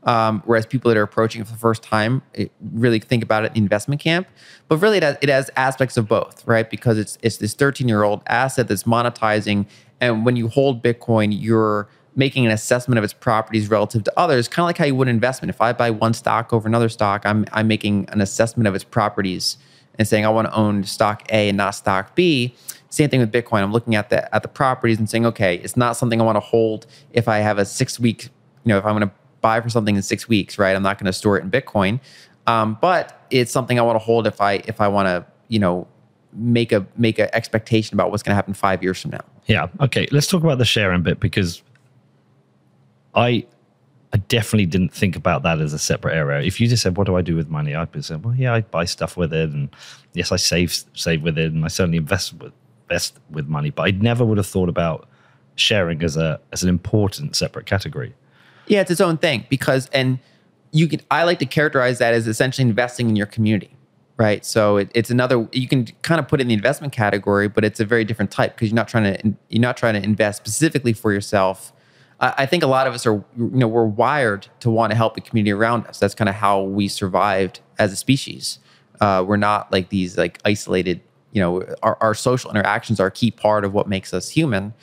Um, whereas people that are approaching it for the first time it, really think about it in the investment camp. But really, it has, it has aspects of both, right? Because it's it's this thirteen-year-old asset that's monetizing. And when you hold Bitcoin, you're making an assessment of its properties relative to others, kind of like how you would an investment. If I buy one stock over another stock, I'm I'm making an assessment of its properties and saying, I want to own stock A and not stock B. Same thing with Bitcoin. I'm looking at the, at the properties and saying, okay, it's not something I want to hold if I have a six-week, you know, if I'm going to buy for something in six weeks, right? I'm not going to store it in Bitcoin, um, but it's something I want to hold if I if I want to, you know, make a make an expectation about what's going to happen five years from now. Yeah. Okay. Let's talk about the sharing bit, because I I definitely didn't think about that as a separate area. If you just said, "What do I do with money?" I'd be saying, "Well, yeah, I buy stuff with it, and yes, I save save with it, and I certainly invest with invest with money." But I never would have thought about sharing as a as an important separate category. Yeah, it's its own thing, because, and you can, I like to characterize that as essentially investing in your community, right? So it, it's another, you can kind of put it in the investment category, but it's a very different type, because you're not trying to, you're not trying to invest specifically for yourself. I, I think a lot of us are, you know, we're wired to want to help the community around us. That's kind of how we survived as a species. Uh, we're not like these like isolated, you know, our, our social interactions are a key part of what makes us human.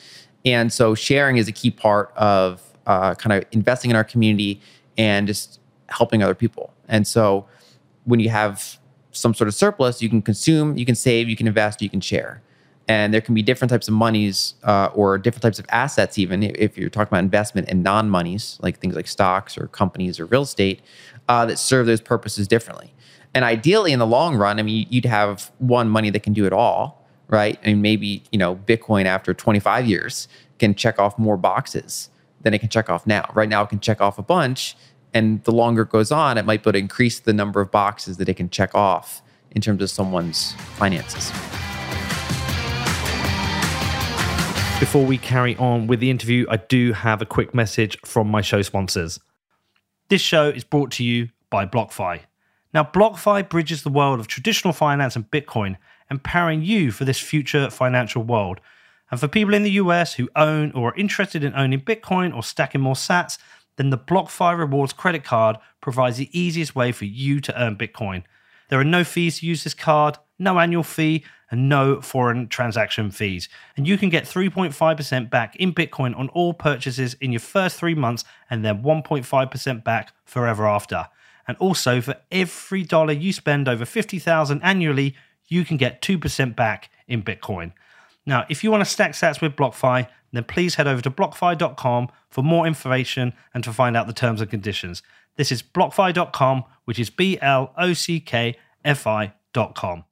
And so sharing is a key part of, Uh, kind of investing in our community and just helping other people. And so when you have some sort of surplus, you can consume, you can save, you can invest, you can share. And there can be different types of monies uh, or different types of assets, even if you're talking about investment and non-monies, like things like stocks or companies or real estate, uh, that serve those purposes differently. And ideally, in the long run, I mean, you'd have one money that can do it all, right? And maybe, you know, Bitcoin after twenty-five years can check off more boxes then it can check off now. Right now, it can check off a bunch, and the longer it goes on, it might be able to increase the number of boxes that it can check off in terms of someone's finances. Before we carry on with the interview, I do have a quick message from my show sponsors. This show is brought to you by BlockFi. Now, BlockFi bridges the world of traditional finance and Bitcoin, empowering you for this future financial world. And for people in the U S who own or are interested in owning Bitcoin or stacking more sats, then the BlockFi Rewards credit card provides the easiest way for you to earn Bitcoin. There are no fees to use this card, no annual fee, and no foreign transaction fees. And you can get three point five percent back in Bitcoin on all purchases in your first three months, and then one point five percent back forever after. And also, for every dollar you spend over fifty thousand dollars annually, you can get two percent back in Bitcoin. Now, if you want to stack sats with BlockFi, then please head over to blockfi dot com for more information and to find out the terms and conditions. This is blockfi dot com, which is B L O C K F I dot com.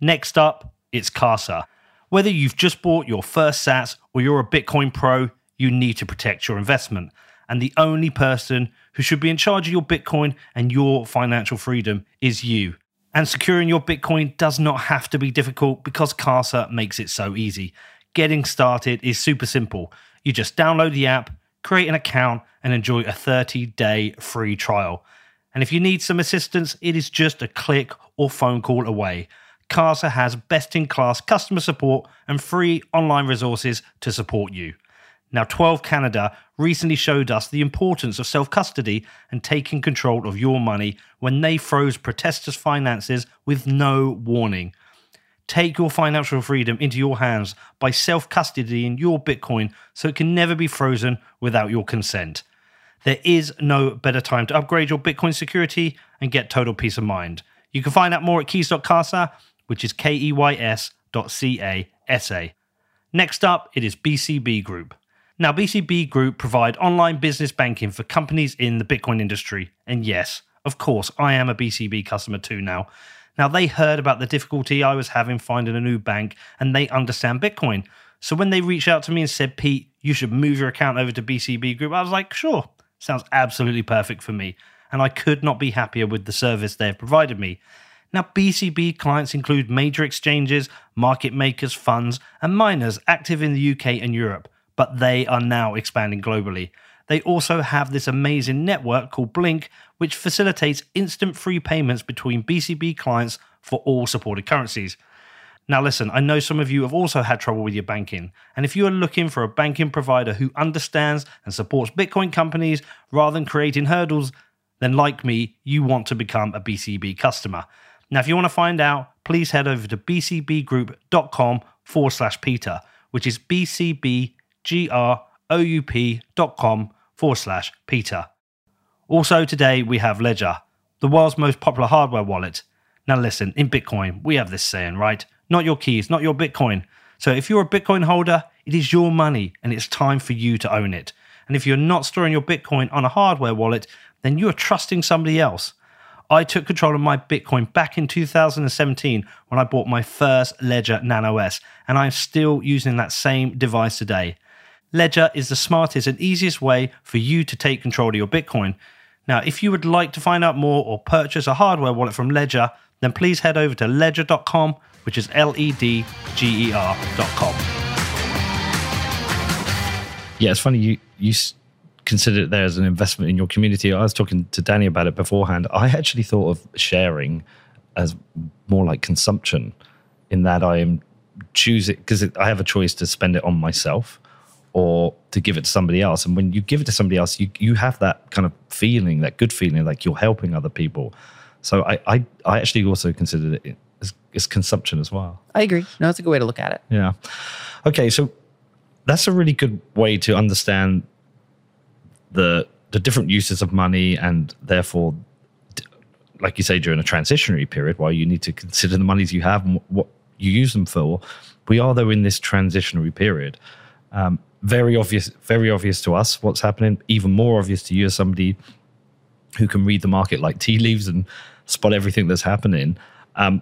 Next up, it's Casa. Whether you've just bought your first sats or you're a Bitcoin pro, you need to protect your investment. And the only person who should be in charge of your Bitcoin and your financial freedom is you. And securing your Bitcoin does not have to be difficult because Casa makes it so easy. Getting started is super simple. You just download the app, create an account, and enjoy a thirty day free trial. And if you need some assistance, it is just a click or phone call away. Casa has best-in-class customer support and free online resources to support you. Now, twelve Canada recently showed us the importance of self-custody and taking control of your money when they froze protesters' finances with no warning. Take your financial freedom into your hands by self-custodying your Bitcoin so it can never be frozen without your consent. There is no better time to upgrade your Bitcoin security and get total peace of mind. You can find out more at keys dot casa, which is K E Y S dot C A S A. Next up, it is B C B Group. Now, B C B Group provide online business banking for companies in the Bitcoin industry. And yes, of course, I am a B C B customer too now. Now, they heard about the difficulty I was having finding a new bank, and they understand Bitcoin. So when they reached out to me and said, Pete, you should move your account over to B C B Group, I was like, sure, sounds absolutely perfect for me. And I could not be happier with the service they have provided me. Now, B C B clients include major exchanges, market makers, funds, and miners active in the U K and Europe, but they are now expanding globally. They also have this amazing network called Blink, which facilitates instant free payments between B C B clients for all supported currencies. Now listen, I know some of you have also had trouble with your banking, and if you are looking for a banking provider who understands and supports Bitcoin companies rather than creating hurdles, then like me, you want to become a B C B customer. Now, if you want to find out, please head over to bcbgroup.com forward slash Peter, which is bcbgroup.com forward slash Peter. Also today, we have Ledger, the world's most popular hardware wallet. Now listen, in Bitcoin, we have this saying, right? Not your keys, not your Bitcoin. So if you're a Bitcoin holder, it is your money and it's time for you to own it. And if you're not storing your Bitcoin on a hardware wallet, then you are trusting somebody else. I took control of my Bitcoin back in two thousand seventeen when I bought my first Ledger Nano S, and I'm still using that same device today. Ledger is the smartest and easiest way for you to take control of your Bitcoin. Now, if you would like to find out more or purchase a hardware wallet from Ledger, then please head over to ledger dot com, whiwhich is L E D G E R dot com. Yeah, it's funny you you. consider it there as an investment in your community. I was talking to Danny about it beforehand. I actually thought of sharing as more like consumption, in that I am choosing, because I have a choice to spend it on myself or to give it to somebody else. And when you give it to somebody else, you you have that kind of feeling, that good feeling, like you're helping other people. So I I, I actually also considered it as, as consumption as well. I agree. No, it's a good way to look at it. Yeah. Okay, so that's a really good way to understand the the different uses of money, and therefore, like you say, during a transitionary period, while you need to consider the monies you have and what you use them for, we are, though, in this transitionary period. Um, very obvious, very obvious to us what's happening, even more obvious to you as somebody who can read the market like tea leaves and spot everything that's happening. Um,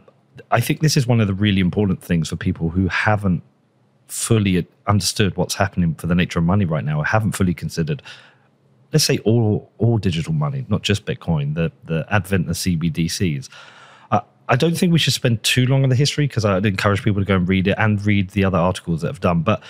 I think this is one of the really important things for people who haven't fully understood what's happening for the nature of money right now, or haven't fully considered, let's say, all all digital money, not just Bitcoin, the, the advent of C B D Cs. Uh, I don't think we should spend too long on the history, because I'd encourage people to go and read it and read the other articles that have done. But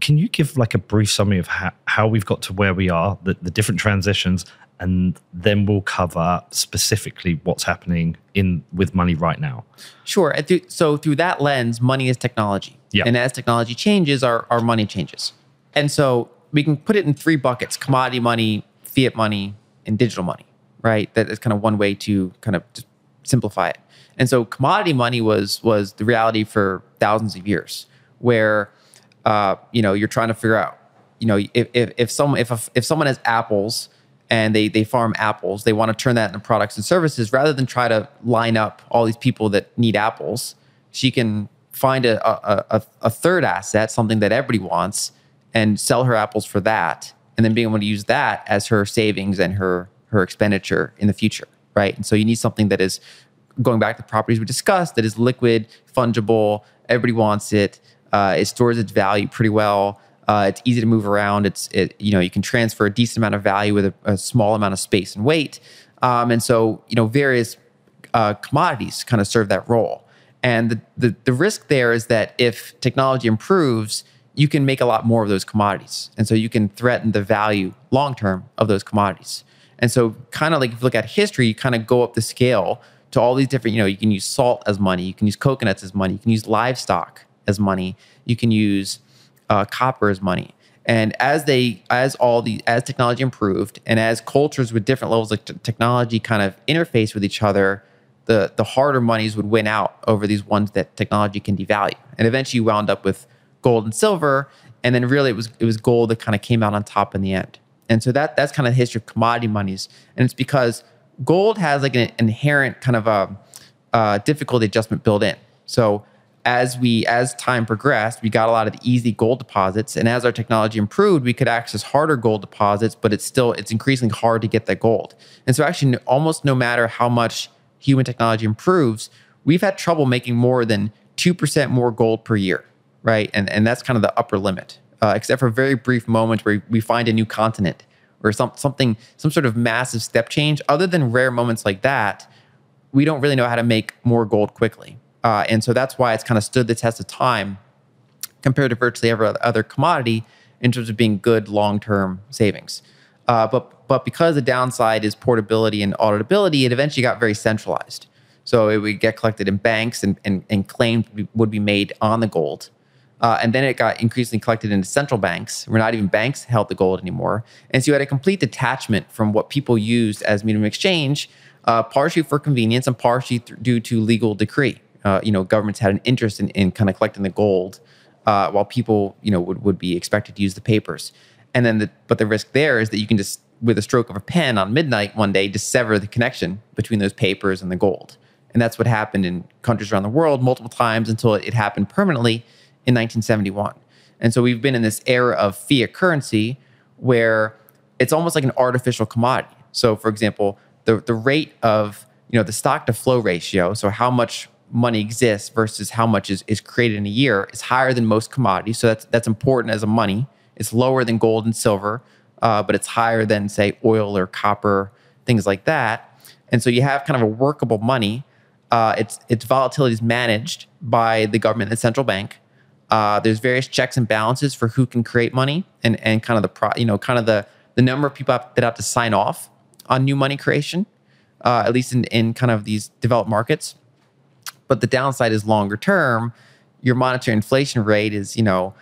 can you give like a brief summary of how, how we've got to where we are, the, the different transitions, and then we'll cover specifically what's happening in with money right now? Sure. So through that lens, money is technology. Yeah. And as technology changes, our, our money changes. And so we can put it in three buckets: commodity money, fiat money, and digital money, right? That is kind of one way to kind of simplify it. And so commodity money was was the reality for thousands of years, where uh, you know, you're trying to figure out, you know, if if if someone if a, if someone has apples and they they farm apples, they want to turn that into products and services rather than try to line up all these people that need apples. She can find a a, a, a third asset, something that everybody wants, and sell her apples for that, and then being able to use that as her savings and her her expenditure in the future, right? And so you need something that is, going back to the properties we discussed, that is liquid, fungible, everybody wants it, uh, it stores its value pretty well, Uh, it's easy to move around. It's it, you know, you can transfer a decent amount of value with a, a small amount of space and weight. Um, and so, you know, various uh, commodities kind of serve that role. And the, the the risk there is that if technology improves, you can make a lot more of those commodities. And so you can threaten the value long-term of those commodities. And so kind of like if you look at history, you kind of go up the scale to all these different, you know, you can use salt as money, you can use coconuts as money, you can use livestock as money, you can use uh, copper as money. And as they, as all the, as technology improved and as cultures with different levels of t- technology kind of interface with each other, the, the harder monies would win out over these ones that technology can devalue. And eventually you wound up with gold and silver. And then really it was, it was gold that kind of came out on top in the end. And so that, that's kind of the history of commodity monies. And it's because gold has like an inherent kind of a, a difficulty adjustment built in. So as we, as time progressed, we got a lot of easy gold deposits. And as our technology improved, we could access harder gold deposits, but it's still, it's increasingly hard to get that gold. And so actually almost no matter how much human technology improves, we've had trouble making more than two percent more gold per year, right? And and that's kind of the upper limit, uh, except for a very brief moment where we find a new continent or some, something, some sort of massive step change. Other than rare moments like that, we don't really know how to make more gold quickly. Uh, and so that's why it's kind of stood the test of time compared to virtually every other commodity in terms of being good long-term savings. Uh, but but because the downside is portability and auditability, it eventually got very centralized. So it would get collected in banks and, and, and claimed would be made on the gold. Uh, and then it got increasingly collected into central banks, where not even banks held the gold anymore. And so you had a complete detachment from what people used as medium of exchange, uh, partially for convenience and partially th- due to legal decree. Uh, you know, governments had an interest in, in kind of collecting the gold, uh, while people, you know, would, would be expected to use the papers. And then, the, but the risk there is that you can just, with a stroke of a pen on midnight one day, just sever the connection between those papers and the gold. And that's what happened in countries around the world multiple times until it, it happened permanently in nineteen seventy-one. And so we've been in this era of fiat currency where it's almost like an artificial commodity. So for example, the, the rate of, you know, the stock to flow ratio, so how much money exists versus how much is, is created in a year, is higher than most commodities. So that's that's important as a money. It's lower than gold and silver, uh, but it's higher than, say, oil or copper, things like that. And so you have kind of a workable money. Uh, its its volatility is managed by the government and the central bank. Uh, there's various checks and balances for who can create money and, and kind of the pro, you know kind of the, the number of people that have to sign off on new money creation, uh, at least in, in kind of these developed markets. But the downside is longer term, your monetary inflation rate is, you know,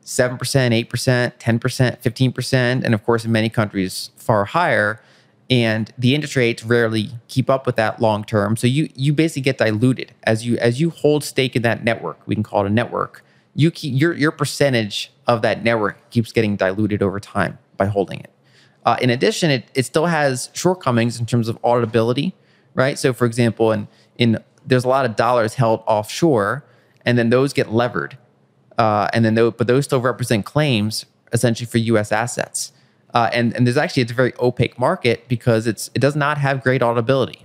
seven percent, eight percent, ten percent, fifteen percent, and of course in many countries far higher. And the interest rates rarely keep up with that long term. So you you basically get diluted. As you as you hold stake in that network, we can call it a network, you keep, your your percentage of that network keeps getting diluted over time by holding it. Uh, in addition, it, it still has shortcomings in terms of auditability, right? So for example, in in there's a lot of dollars held offshore, and then those get levered. Uh, and then those, but those still represent claims essentially for U S assets. Uh, and, and there's actually, it's a very opaque market because it's it does not have great auditability.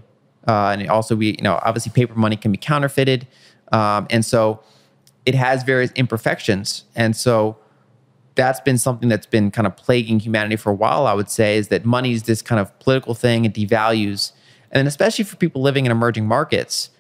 Uh, and it also, we, you know, obviously paper money can be counterfeited. Um, and so it has various imperfections. And so that's been something that's been kind of plaguing humanity for a while, I would say, is that money is this kind of political thing. It devalues. And then especially for people living in emerging markets,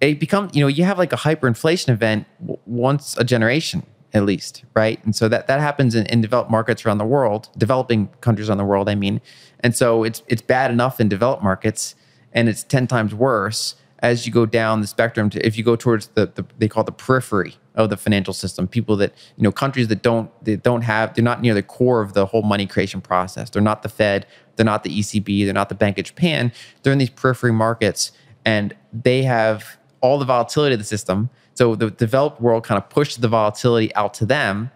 it becomes, you know, you have like a hyperinflation event w- once a generation at least, right? And so that, that happens in, in developed markets around the world, developing countries around the world, I mean. And so it's it's bad enough in developed markets, and it's ten times worse as you go down the spectrum to, if you go towards the, the they call it the periphery of the financial system, people that, you know, countries that don't, they don't have, they're not near the core of the whole money creation process. They're not the Fed, they're not the E C B, they're not the Bank of Japan, they're in these periphery markets, and they have all the volatility of the system. So the developed world kind of pushed the volatility out to them,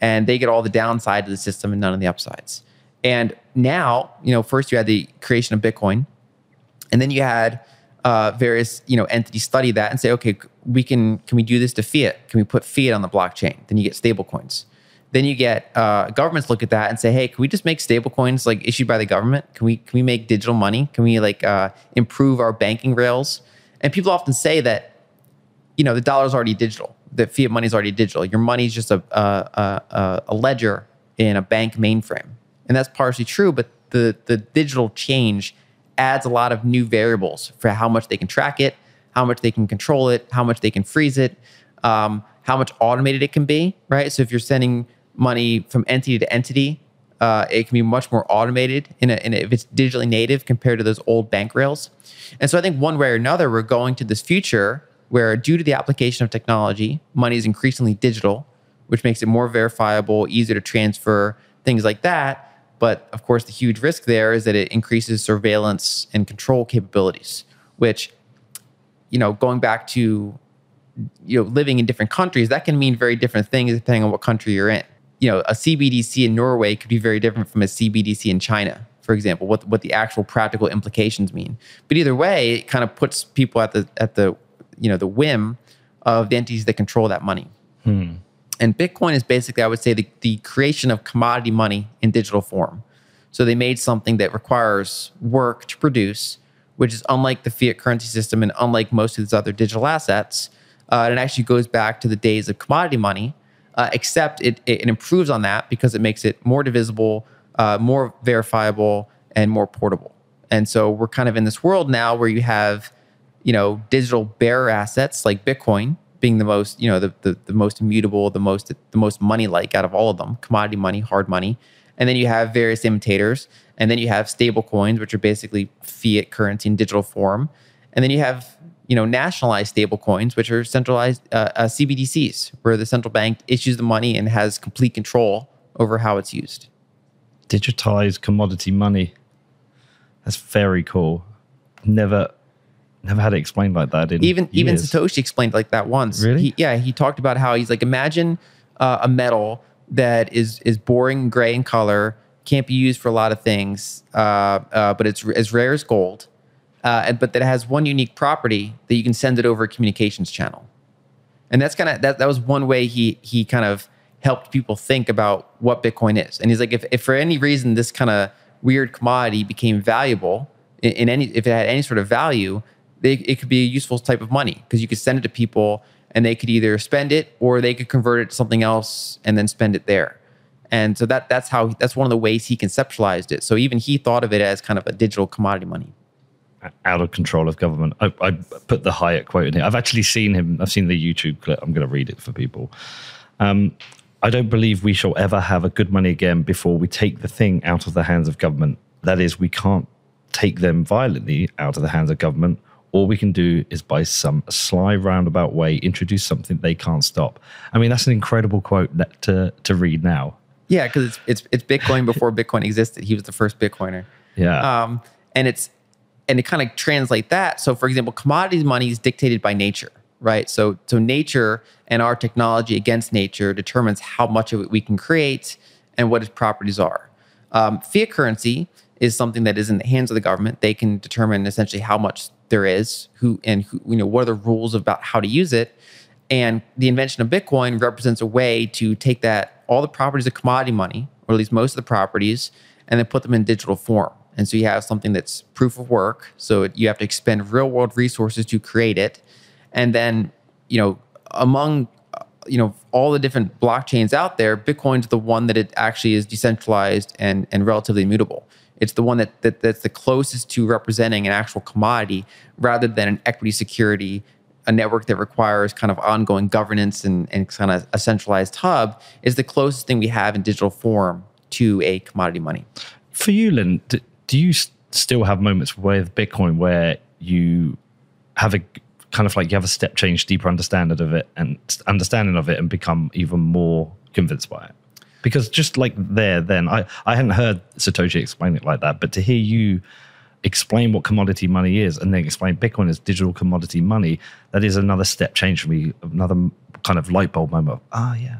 and they get all the downside of the system and none of the upsides. And now, you know, first you had the creation of Bitcoin, and then you had uh, various, you know, entities study that and say, okay, we can can we do this to fiat? Can we put fiat on the blockchain? Then you get stable coins. Then you get uh, governments look at that and say, hey, can we just make stable coins like issued by the government? Can we can we make digital money? Can we like uh, improve our banking rails? And people often say that, you know, the dollar is already digital. the fiat money is already digital. Your money is just a, a, a, a ledger in a bank mainframe. And that's partially true, but the, the digital change adds a lot of new variables for how much they can track it, how much they can control it, how much they can freeze it, um, how much automated it can be, right? So if you're sending money from entity to entity, uh, it can be much more automated in a, in a, if it's digitally native compared to those old bank rails. And so I think one way or another, we're going to this future where due to the application of technology, money is increasingly digital, which makes it more verifiable, easier to transfer, things like that. But of course, the huge risk there is that it increases surveillance and control capabilities, which, you know, going back to, you know, living in different countries, that can mean very different things depending on what country you're in. You know, a C B D C in Norway could be very different from a C B D C in China, for example, what what the actual practical implications mean. But either way, it kind of puts people at the at the you know the whim of the entities that control that money. Hmm. And Bitcoin is basically, I would say, the, the creation of commodity money in digital form. So they made something that requires work to produce, which is unlike the fiat currency system and unlike most of these other digital assets. Uh, and it actually goes back to the days of commodity money, uh, except it, it improves on that because it makes it more divisible, uh, more verifiable, and more portable. And so we're kind of in this world now where you have, you know, digital bearer assets like Bitcoin being the most, you know, the, the, the most immutable, the most the most money-like out of all of them, commodity money, hard money. And then you have various imitators. And then you have stable coins, which are basically fiat currency in digital form. And then you have, you know, nationalized stable coins, which are centralized uh, uh, C B D Cs, where the central bank issues the money and has complete control over how it's used. Digitized commodity money. That's very cool. Never... Never had it explained like that in even years. Even Satoshi explained like that once. Really? He, yeah, he talked about how he's like, imagine uh, a metal that is is boring gray in color, can't be used for a lot of things, uh, uh, but it's as rare as gold, uh, and, but that it has one unique property that you can send it over a communications channel. And that's kind of that. That was one way he he kind of helped people think about what Bitcoin is. And he's like, if, if for any reason this kind of weird commodity became valuable in, in any, if it had any sort of value, They, it could be a useful type of money because you could send it to people and they could either spend it or they could convert it to something else and then spend it there. And so that that's how that's one of the ways he conceptualized it. So even he thought of it as kind of a digital commodity money. Out of control of government. I, I put the Hayek quote in here. I've actually seen him. I've seen the YouTube clip. I'm going to read it for people. Um, I don't believe we shall ever have a good money again before we take the thing out of the hands of government. That is, we can't take them violently out of the hands of government. All we can do is by some sly roundabout way introduce something they can't stop. I mean, that's an incredible quote that to to read now. Yeah, because it's, it's it's Bitcoin before Bitcoin existed. He was the first Bitcoiner. Yeah, um, and it's and it kind of translate that. So, for example, commodities money is dictated by nature, right? So, so nature and our technology against nature determines how much of it we can create and what its properties are. Um, fiat currency is something that is in the hands of the government. They can determine essentially how much there is, who and who, you know, what are the rules about how to use it. And the invention of Bitcoin represents a way to take that, all the properties of commodity money, or at least most of the properties, and then put them in digital form. And so you have something that's proof of work. So you have to expend real world resources to create it. And then, you know, among, you know, all the different blockchains out there, Bitcoin's the one that it actually is decentralized and, and relatively immutable. It's the one that, that that's the closest to representing an actual commodity rather than an equity security, a network that requires kind of ongoing governance and, and kind of a centralized hub is the closest thing we have in digital form to a commodity money. For you, Lynn, do, do you still have moments with Bitcoin where you have a kind of like you have a step change, deeper understanding of it and understanding of it and become even more convinced by it? Because just like there, then, I, I hadn't heard Satoshi explain it like that, but to hear you explain what commodity money is and then explain Bitcoin as digital commodity money, that is another step change for me, another kind of light bulb moment. Ah, oh, yeah.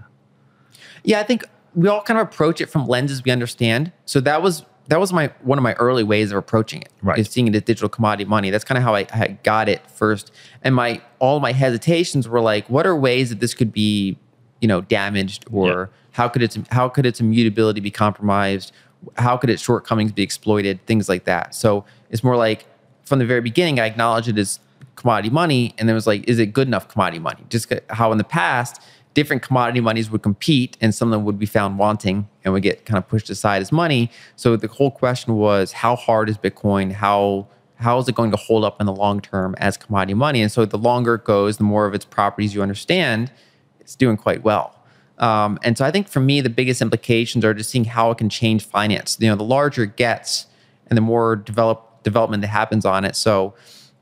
Yeah, I think we all kind of approach it from lenses we understand. So that was that was my one of my early ways of approaching it, right. Is seeing it as digital commodity money. That's kind of how I, I got it first. And my all my hesitations were like, what are ways that this could be, you know, damaged or... Yeah. How could its how could its immutability be compromised? How could its shortcomings be exploited? Things like that. So it's more like from the very beginning, I acknowledge it as commodity money, and then it was like, is it good enough commodity money? Just how in the past, different commodity monies would compete and some of them would be found wanting and would get kind of pushed aside as money. So the whole question was, how hard is Bitcoin? How how is it going to hold up in the long term as commodity money? And so the longer it goes, the more of its properties you understand, it's doing quite well. Um, and so I think for me, the biggest implications are just seeing how it can change finance. You know, the larger it gets and the more develop, development that happens on it. So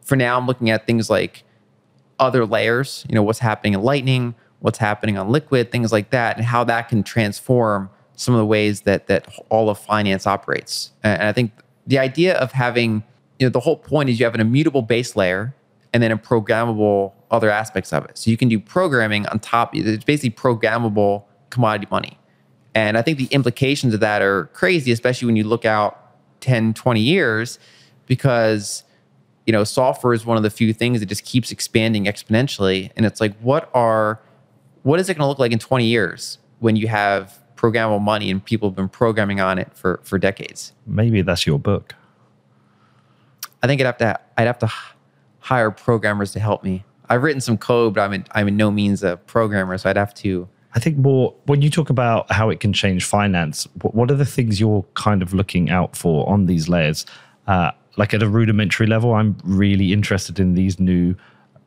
for now, I'm looking at things like other layers, you know, what's happening in Lightning, what's happening on Liquid, things like that, and how that can transform some of the ways that that all of finance operates. And I think the idea of having, you know, the whole point is you have an immutable base layer and then a programmable other aspects of it. So you can do programming on top. It's basically programmable commodity money. And I think the implications of that are crazy, especially when you look out ten, twenty years, because, you know, software is one of the few things that just keeps expanding exponentially. And it's like, what are... what is it going to look like in twenty years when you have programmable money and people have been programming on it for, for decades? Maybe that's your book. I think I'd have to I'd have to hire programmers to help me. I've written some code, but I'm in, I'm in no means a programmer, so I'd have to. I think more when you talk about how it can change finance, what are the things you're kind of looking out for on these layers? Uh, like at a rudimentary level, I'm really interested in these new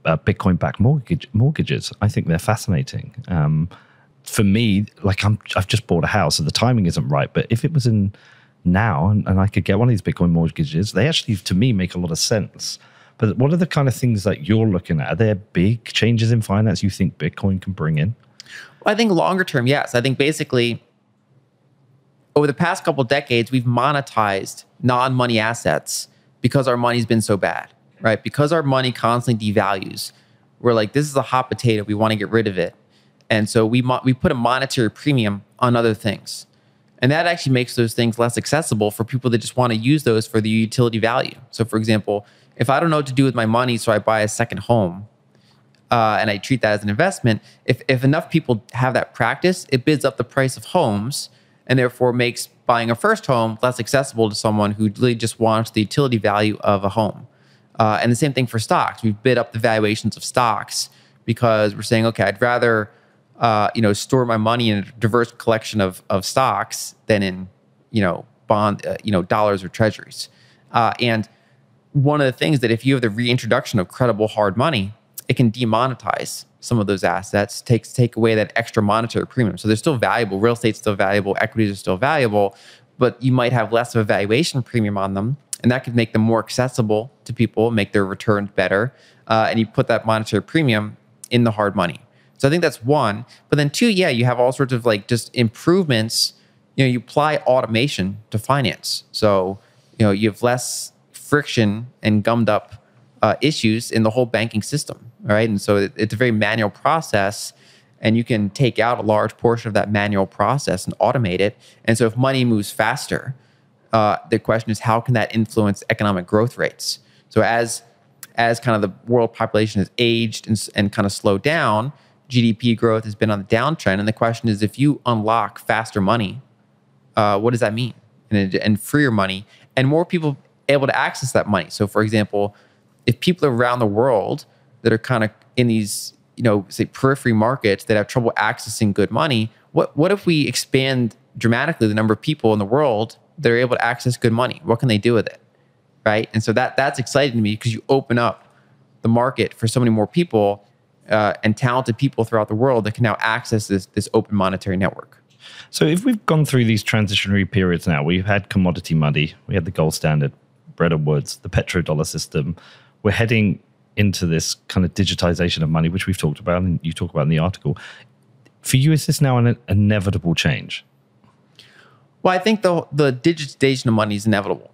Uh, Bitcoin-backed mortgage, mortgages. I think they're fascinating. Um, for me, like I'm, I've just bought a house, so the timing isn't right. But if it was in now, and, and I could get one of these Bitcoin mortgages, they actually, to me, make a lot of sense. But what are the kind of things that you're looking at? Are there big changes in finance you think Bitcoin can bring in? Well, I think longer term, yes. I think basically over the past couple of decades, we've monetized non-money assets because our money's been so bad. Right, because our money constantly devalues, we're like, this is a hot potato. We want to get rid of it, and so we mo- we put a monetary premium on other things, and that actually makes those things less accessible for people that just want to use those for the utility value. So, for example, if I don't know what to do with my money, so I buy a second home, uh, and I treat that as an investment. If if enough people have that practice, it bids up the price of homes, and therefore makes buying a first home less accessible to someone who really just wants the utility value of a home. Uh, and the same thing for stocks. We've bid up the valuations of stocks because we're saying, okay, I'd rather uh, you know, store my money in a diverse collection of of stocks than in, you know, bond, uh, you know, dollars or treasuries. Uh, and one of the things that if you have the reintroduction of credible hard money, it can demonetize some of those assets, takes take away that extra monetary premium. So they're still valuable. Real estate's still valuable. Equities are still valuable, but you might have less of a valuation premium on them. And that could make them more accessible to people, make their returns better. Uh, and you put that monetary premium in the hard money. So I think that's one. But then two, yeah, you have all sorts of like just improvements. You know, you apply automation to finance. So, you know, you have less friction and gummed up uh, issues in the whole banking system, right? And so it, it's a very manual process. And you can take out a large portion of that manual process and automate it. And so if money moves faster, Uh, the question is, how can that influence economic growth rates? So as as kind of the world population has aged and, and kind of slowed down, G D P growth has been on the downtrend. And the question is, if you unlock faster money, uh, what does that mean? And, and freer money and more people able to access that money. So for example, if people around the world that are kind of in these, you know, say periphery markets that have trouble accessing good money, what what if we expand dramatically the number of people in the world they're able to access good money? What can they do with it, right? And so that that's exciting to me because you open up the market for so many more people uh, and talented people throughout the world that can now access this this open monetary network. So if we've gone through these transitionary periods now, we've had commodity money, we had the gold standard, Bretton Woods, the petrodollar system. We're heading into this kind of digitization of money, which we've talked about and you talk about in the article. For you, is this now an inevitable change? Well, I think the the digitization of money is inevitable,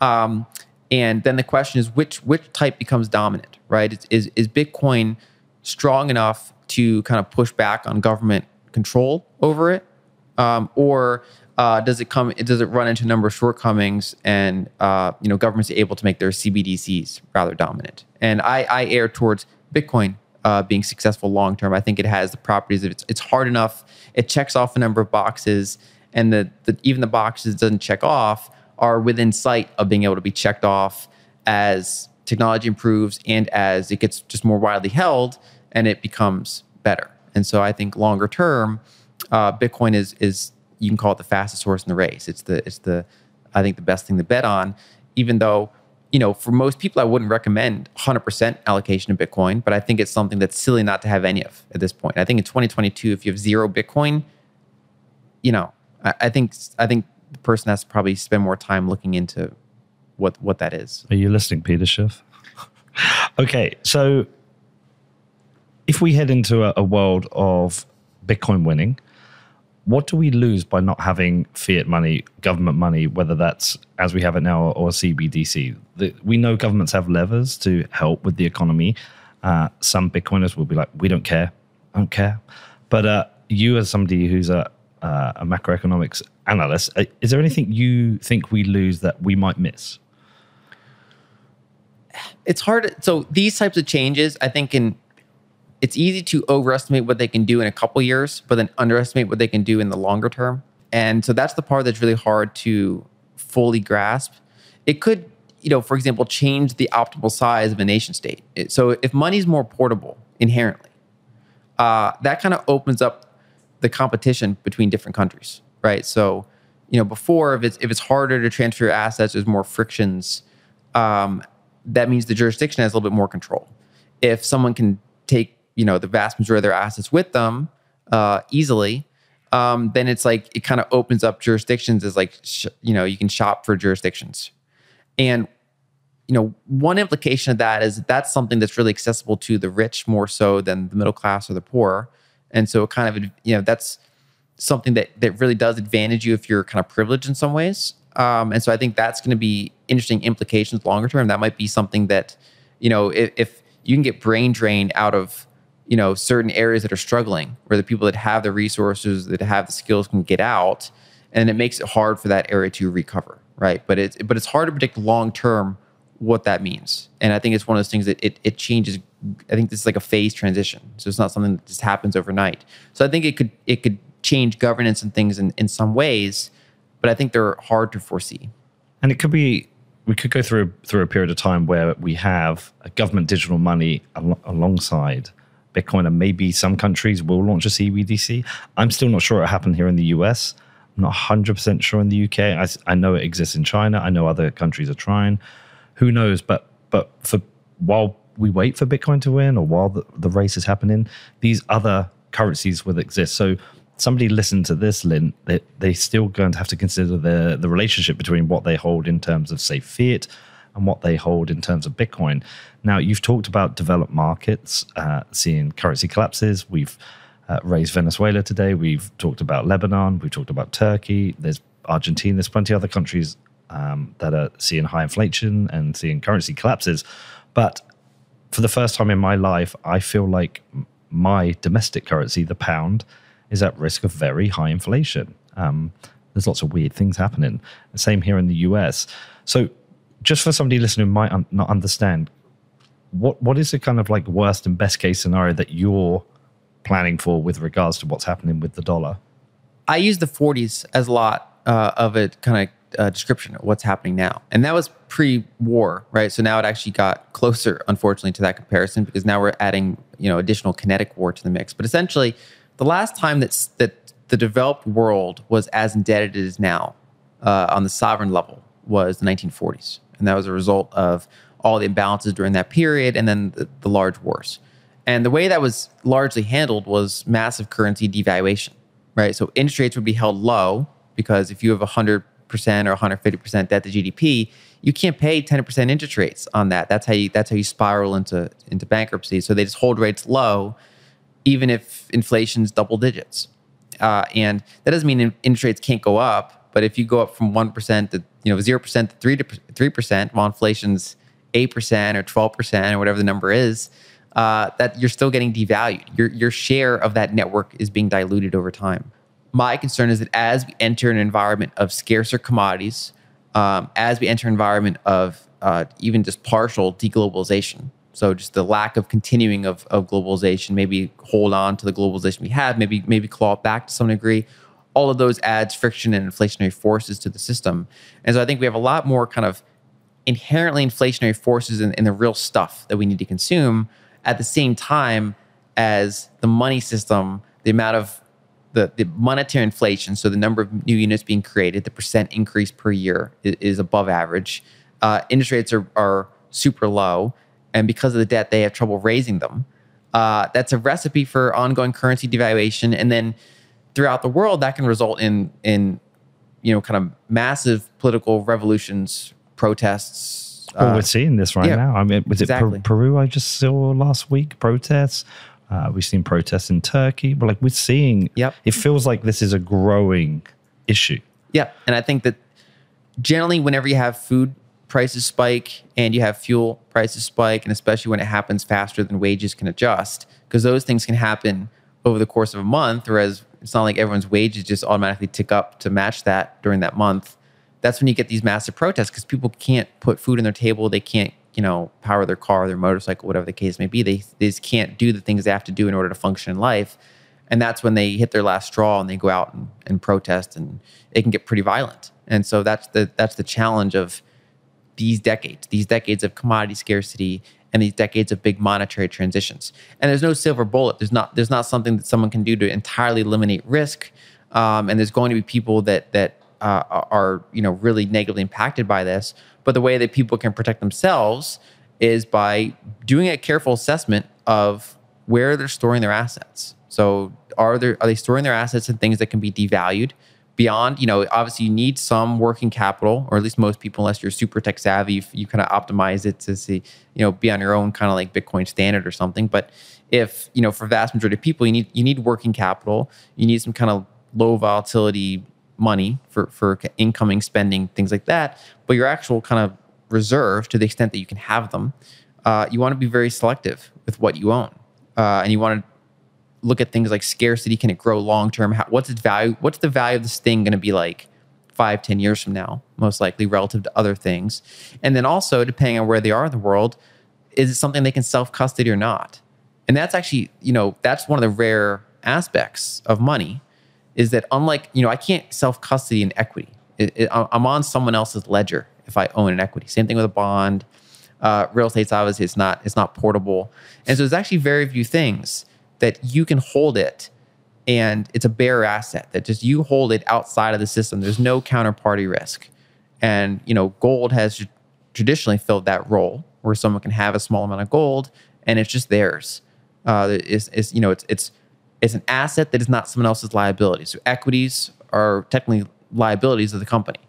um, and then the question is which which type becomes dominant, right? Is, is is Bitcoin strong enough to kind of push back on government control over it, um, or uh, does it come? Does it run into a number of shortcomings, and uh, you know, governments are able to make their C B D Cs rather dominant? And I, I err towards Bitcoin uh, being successful long term. I think it has the properties of it's it's hard enough. It checks off a number of boxes. And the, the, even the boxes it doesn't check off are within sight of being able to be checked off as technology improves and as it gets just more widely held and it becomes better. And so I think longer term, uh, Bitcoin is, is you can call it the fastest horse in the race. It's the, it's the, I think the best thing to bet on, even though, you know, for most people, I wouldn't recommend one hundred percent allocation of Bitcoin, but I think it's something that's silly not to have any of at this point. I think in twenty twenty-two, if you have zero Bitcoin, you know, I, I think, I think the person has to probably spend more time looking into what, what that is. Are you listening, Peter Schiff? Okay. So if we head into a, a world of Bitcoin winning, what do we lose by not having fiat money, government money, whether that's as we have it now or C B D C? The, we know governments have levers to help with the economy. Uh, some Bitcoiners will be like, we don't care. I don't care. But uh, you as somebody who's a, uh, a macroeconomics analyst, is there anything you think we lose that we might miss? It's hard. So these types of changes, I think in... it's easy to overestimate what they can do in a couple years, but then underestimate what they can do in the longer term. And so that's the part that's really hard to fully grasp. It could, you know, for example, change the optimal size of a nation state. It, so if money's more portable inherently, uh, that kind of opens up the competition between different countries, right? So, you know, before, if it's, if it's harder to transfer your assets, there's more frictions. Um, that means the jurisdiction has a little bit more control. If someone can take, you know, the vast majority of their assets with them uh, easily, um, then it's like, it kind of opens up jurisdictions as like, sh- you know, you can shop for jurisdictions. And, you know, one implication of that is that's something that's really accessible to the rich more so than the middle class or the poor. And so it kind of, you know, that's something that, that really does advantage you if you're kind of privileged in some ways. Um, and so I think that's going to be interesting implications longer term. That might be something that, you know, if, if you can get brain drain out of, you know, certain areas that are struggling, where the people that have the resources, that have the skills can get out, and it makes it hard for that area to recover, right? But it's, but it's hard to predict long-term what that means. And I think it's one of those things that it, it changes. I think this is like a phase transition. So it's not something that just happens overnight. So I think it could, it could change governance and things in, in some ways, but I think they're hard to foresee. And it could be, we could go through, through a period of time where we have a government digital money al- alongside Bitcoin, and maybe some countries will launch a C B D C. I'm still not sure it happened here in the U S. I'm not one hundred percent sure in the U K. I, I know it exists in China. I know other countries are trying. Who knows? But but for while we wait for Bitcoin to win, or while the, the race is happening, these other currencies will exist. So somebody listen to this, Lynn. They, they're still going to have to consider the, the relationship between what they hold in terms of, say, fiat, and what they hold in terms of Bitcoin. Now, you've talked about developed markets, uh, seeing currency collapses. We've uh, raised Venezuela today. We've talked about Lebanon. We've talked about Turkey. There's Argentina. There's plenty of other countries um, that are seeing high inflation and seeing currency collapses. But for the first time in my life, I feel like my domestic currency, the pound, is at risk of very high inflation. Um, there's lots of weird things happening. The same here in the U S. So, just for somebody listening who might un- not understand, what what is the kind of like worst and best case scenario that you're planning for with regards to what's happening with the dollar? I use the forties as a lot uh, of a kind of uh, description of what's happening now. And that was pre-war, right? So now it actually got closer, unfortunately, to that comparison, because now we're adding, you know, additional kinetic war to the mix. But essentially, the last time that's, that the developed world was as indebted as it is now uh, on the sovereign level was the nineteen forties. And that was a result of all the imbalances during that period and then the, the large wars. And the way that was largely handled was massive currency devaluation, right? So interest rates would be held low because if you have one hundred percent or one hundred fifty percent debt to G D P, you can't pay ten percent interest rates on that. That's how you that's how you spiral into, into bankruptcy. So they just hold rates low, even if inflation's double digits. Uh, and that doesn't mean interest rates can't go up. But if you go up from one percent to, you know, zero percent to three percent, while inflation's eight percent or twelve percent or whatever the number is, uh, that you're still getting devalued. Your your share of that network is being diluted over time. My concern is that as we enter an environment of scarcer commodities, um, as we enter an environment of uh, even just partial deglobalization, so just the lack of continuing of, of globalization, maybe hold on to the globalization we have, maybe maybe claw it back to some degree. All of those adds friction and inflationary forces to the system. And so I think we have a lot more kind of inherently inflationary forces in, in the real stuff that we need to consume at the same time as the money system, the amount of the, the monetary inflation, so the number of new units being created, the percent increase per year is, is above average. Uh, interest rates are, are super low, and because of the debt, they have trouble raising them. Uh, that's a recipe for ongoing currency devaluation. And then throughout the world, that can result in, in you know, kind of massive political revolutions, protests. Well, uh, we're seeing this right yeah, now. I mean, was exactly. it per- Peru I just saw last week, protests? Uh, we've seen protests in Turkey. But like we're seeing, yep. it feels like this is a growing issue. Yeah, and I think that generally whenever you have food prices spike and you have fuel prices spike, and especially when it happens faster than wages can adjust, because those things can happen over the course of a month, whereas it's not like everyone's wages just automatically tick up to match that during that month. That's when you get these massive protests because people can't put food on their table. They can't, you know, power their car, their motorcycle, whatever the case may be. They, they just can't do the things they have to do in order to function in life. And that's when they hit their last straw and they go out and, and protest, and it can get pretty violent. And so that's the, that's the challenge of these decades, these decades of commodity scarcity and these decades of big monetary transitions. And there's no silver bullet. There's not, there's not something that someone can do to entirely eliminate risk. Um, and there's going to be people that, that, Uh, are you know really negatively impacted by this. But the way that people can protect themselves is by doing a careful assessment of where they're storing their assets. So are there are they storing their assets in things that can be devalued beyond, you know, obviously you need some working capital, or at least most people, unless you're super tech savvy, you, you kind of optimize it to see, you know, be on your own kind of like Bitcoin standard or something. But if, you know, for vast majority of people, you need you need working capital, you need some kind of low volatility money for, for incoming spending, things like that, but your actual kind of reserve, to the extent that you can have them, uh, you want to be very selective with what you own. Uh, and you want to look at things like scarcity. Can it grow long-term? How, what's its value? What's the value of this thing going to be like five, ten years from now, most likely relative to other things? And then also, depending on where they are in the world, is it something they can self-custody or not? And that's actually, you know, that's one of the rare aspects of money, is that unlike, you know, I can't self-custody an equity. It, it, I'm on someone else's ledger if I own an equity. Same thing with a bond. Uh, real estate's obviously, it's not, it's not portable. And so there's actually very few things that you can hold it and it's a bearer asset, that just you hold it outside of the system. There's no counterparty risk. And, you know, gold has traditionally filled that role where someone can have a small amount of gold and it's just theirs. Uh, it's, it's, you know, it's, it's, It's an asset that is not someone else's liability. So equities are technically liabilities of the company.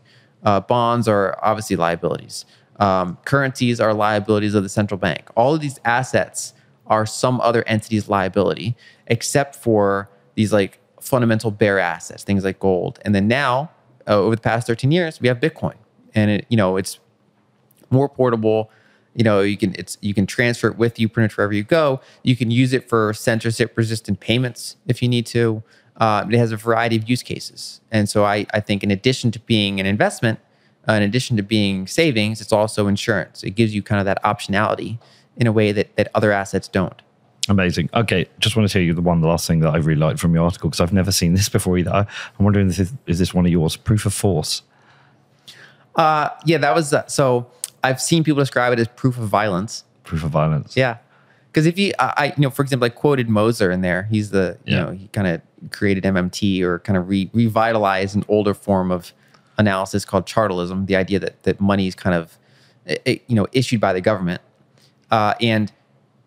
Uh, bonds are obviously liabilities. Um, currencies are liabilities of the central bank. All of these assets are some other entity's liability, except for these like fundamental bearer assets, things like gold. And then now, uh, over the past thirteen years, we have Bitcoin, and it, you know, it's more portable. You know, you can it's you can transfer it with you pretty much wherever you go. You can use it for censorship-resistant payments if you need to. Uh, it has a variety of use cases. And so I, I think in addition to being an investment, uh, in addition to being savings, it's also insurance. It gives you kind of that optionality in a way that, that other assets don't. Amazing. Okay, just want to tell you the one the last thing that I really liked from your article, because I've never seen this before either. I'm wondering, if, is this one of yours? Proof of force? Uh, yeah, that was... Uh, so... I've seen people describe it as proof of violence. Proof of violence. Yeah. Because if you, I, I, you know, for example, I quoted Moser in there. He's the, you yeah. know, he kind of created M M T, or kind of re- revitalized an older form of analysis called chartalism, the idea that, that money is kind of, it, you know, issued by the government. Uh, and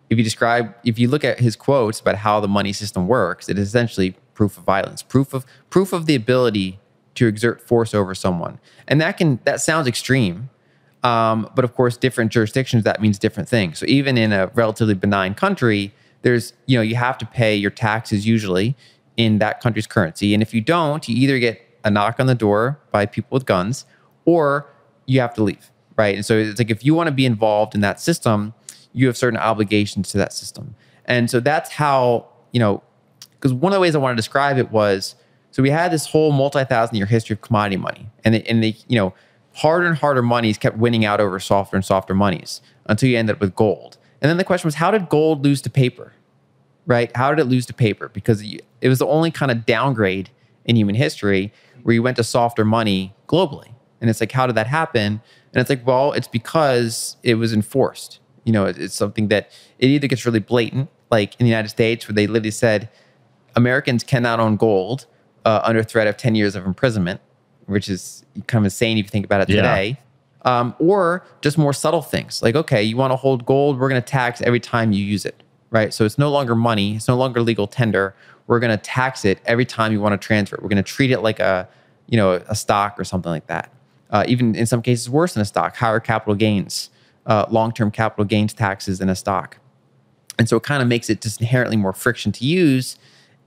if you describe, if you look at his quotes about how the money system works, it is essentially proof of violence, proof of, proof of the ability to exert force over someone. And that can, that sounds extreme. Um, but of course, different jurisdictions, that means different things. So even in a relatively benign country, there's, you know, you have to pay your taxes usually in that country's currency. And if you don't, you either get a knock on the door by people with guns, or you have to leave, right? And so it's like, if you want to be involved in that system, you have certain obligations to that system. And so that's how, you know, because one of the ways I want to describe it was, so we had this whole multi-thousand year history of commodity money, and they, and they, you know, harder and harder monies kept winning out over softer and softer monies until you ended up with gold. And then the question was, how did gold lose to paper, right? How did it lose to paper? Because it was the only kind of downgrade in human history where you went to softer money globally. And it's like, how did that happen? And it's like, well, it's because it was enforced. You know, it, it's something that it either gets really blatant, like in the United States, where they literally said Americans cannot own gold uh, under threat of ten years of imprisonment, which is kind of insane if you think about it today. Yeah. Um, or just more subtle things like, okay, you want to hold gold, we're going to tax every time you use it, right? So it's no longer money. It's no longer legal tender. We're going to tax it every time you want to transfer it. We're going to treat it like a, you know, a stock or something like that. Uh, even in some cases worse than a stock, higher capital gains, uh, long-term capital gains taxes than a stock. And so it kind of makes it just inherently more friction to use.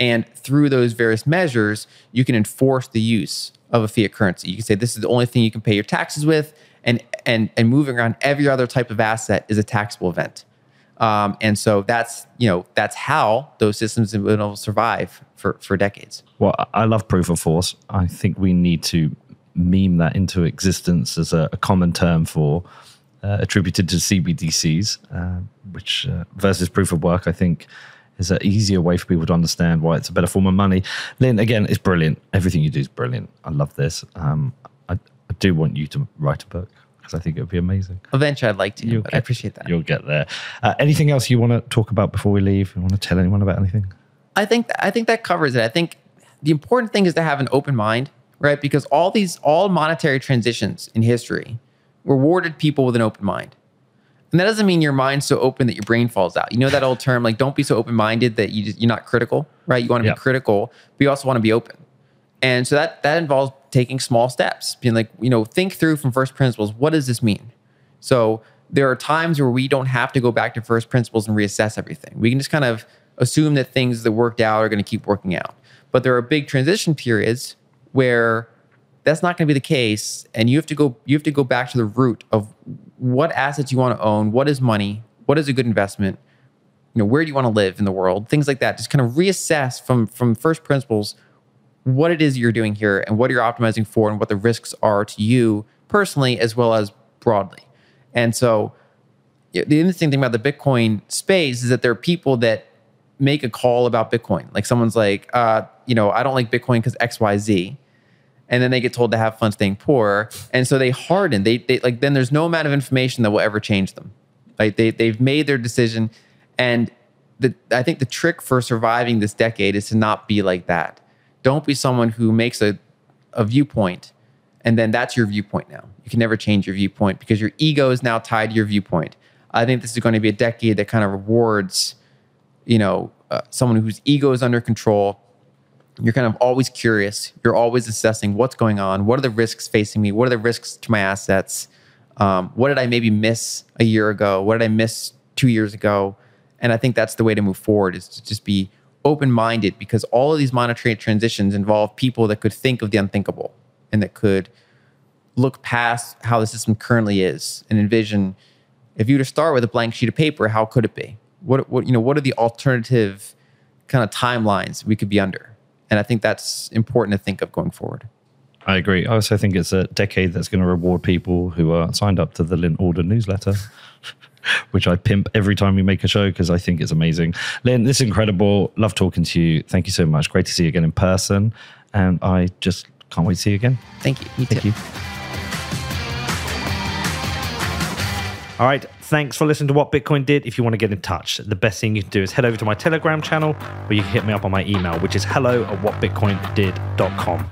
And through those various measures, you can enforce the use of a fiat currency. You can say, this is the only thing you can pay your taxes with. And and and moving around every other type of asset is a taxable event. Um, and so that's, you know, that's how those systems will survive for, for decades. Well, I love proof of force. I think we need to meme that into existence as a, a common term for uh, attributed to C B D Cs, uh, which uh, versus proof of work, I think, is an easier way for people to understand why it's a better form of money. Lynn, again, it's brilliant. Everything you do is brilliant. I love this. Um, I, I do want you to write a book because I think it would be amazing. Eventually, I'd like to, you'll but get, I appreciate that. You'll get there. Uh, anything else you want to talk about before we leave? You want to tell anyone about anything? I think I think that covers it. I think the important thing is to have an open mind, right? Because all these, all monetary transitions in history rewarded people with an open mind. And that doesn't mean your mind's so open that your brain falls out. You know that old term, like, don't be so open-minded that you just, you're not critical, right? You want to yep. be critical, but you also want to be open. And so that that involves taking small steps, being like, you know, think through from first principles, what does this mean? So there are times where we don't have to go back to first principles and reassess everything. We can just kind of assume that things that worked out are going to keep working out. But there are big transition periods where that's not going to be the case, and you have to go. You have to go back to the root of what assets you want to own, what is money, what is a good investment, you know, where do you want to live in the world, things like that. Just kind of reassess from from first principles what it is you're doing here, and what you're optimizing for, and what the risks are to you personally as well as broadly. And so, the interesting thing about the Bitcoin space is that there are people that make a call about Bitcoin. Like someone's like, uh, you know, I don't like Bitcoin because X, Y, Z. And then they get told to have fun staying poor. And so they harden. They, they like then there's no amount of information that will ever change them. Like they, they've made their decision. And the, I think the trick for surviving this decade is to not be like that. Don't be someone who makes a, a viewpoint and then that's your viewpoint now. You can never change your viewpoint because your ego is now tied to your viewpoint. I think this is going to be a decade that kind of rewards, you know, uh, someone whose ego is under control. You're kind of always curious. You're always assessing what's going on. What are the risks facing me? What are the risks to my assets? Um, what did I maybe miss a year ago? What did I miss two years ago? And I think that's the way to move forward is to just be open-minded because all of these monetary transitions involve people that could think of the unthinkable and that could look past how the system currently is and envision, if you were to start with a blank sheet of paper, how could it be? What, what, you know, what are the alternative kind of timelines we could be under? And I think that's important to think of going forward. I agree. I also think it's a decade that's going to reward people who are signed up to the Lynn Alden newsletter, which I pimp every time we make a show because I think it's amazing. Lynn, this is incredible. Love talking to you. Thank you so much. Great to see you again in person. And I just can't wait to see you again. Thank you. You Thank too. you. All right, thanks for listening to What Bitcoin Did. If you want to get in touch, the best thing you can do is head over to my Telegram channel, or you can hit me up on my email, which is hello at what bitcoin did dot com.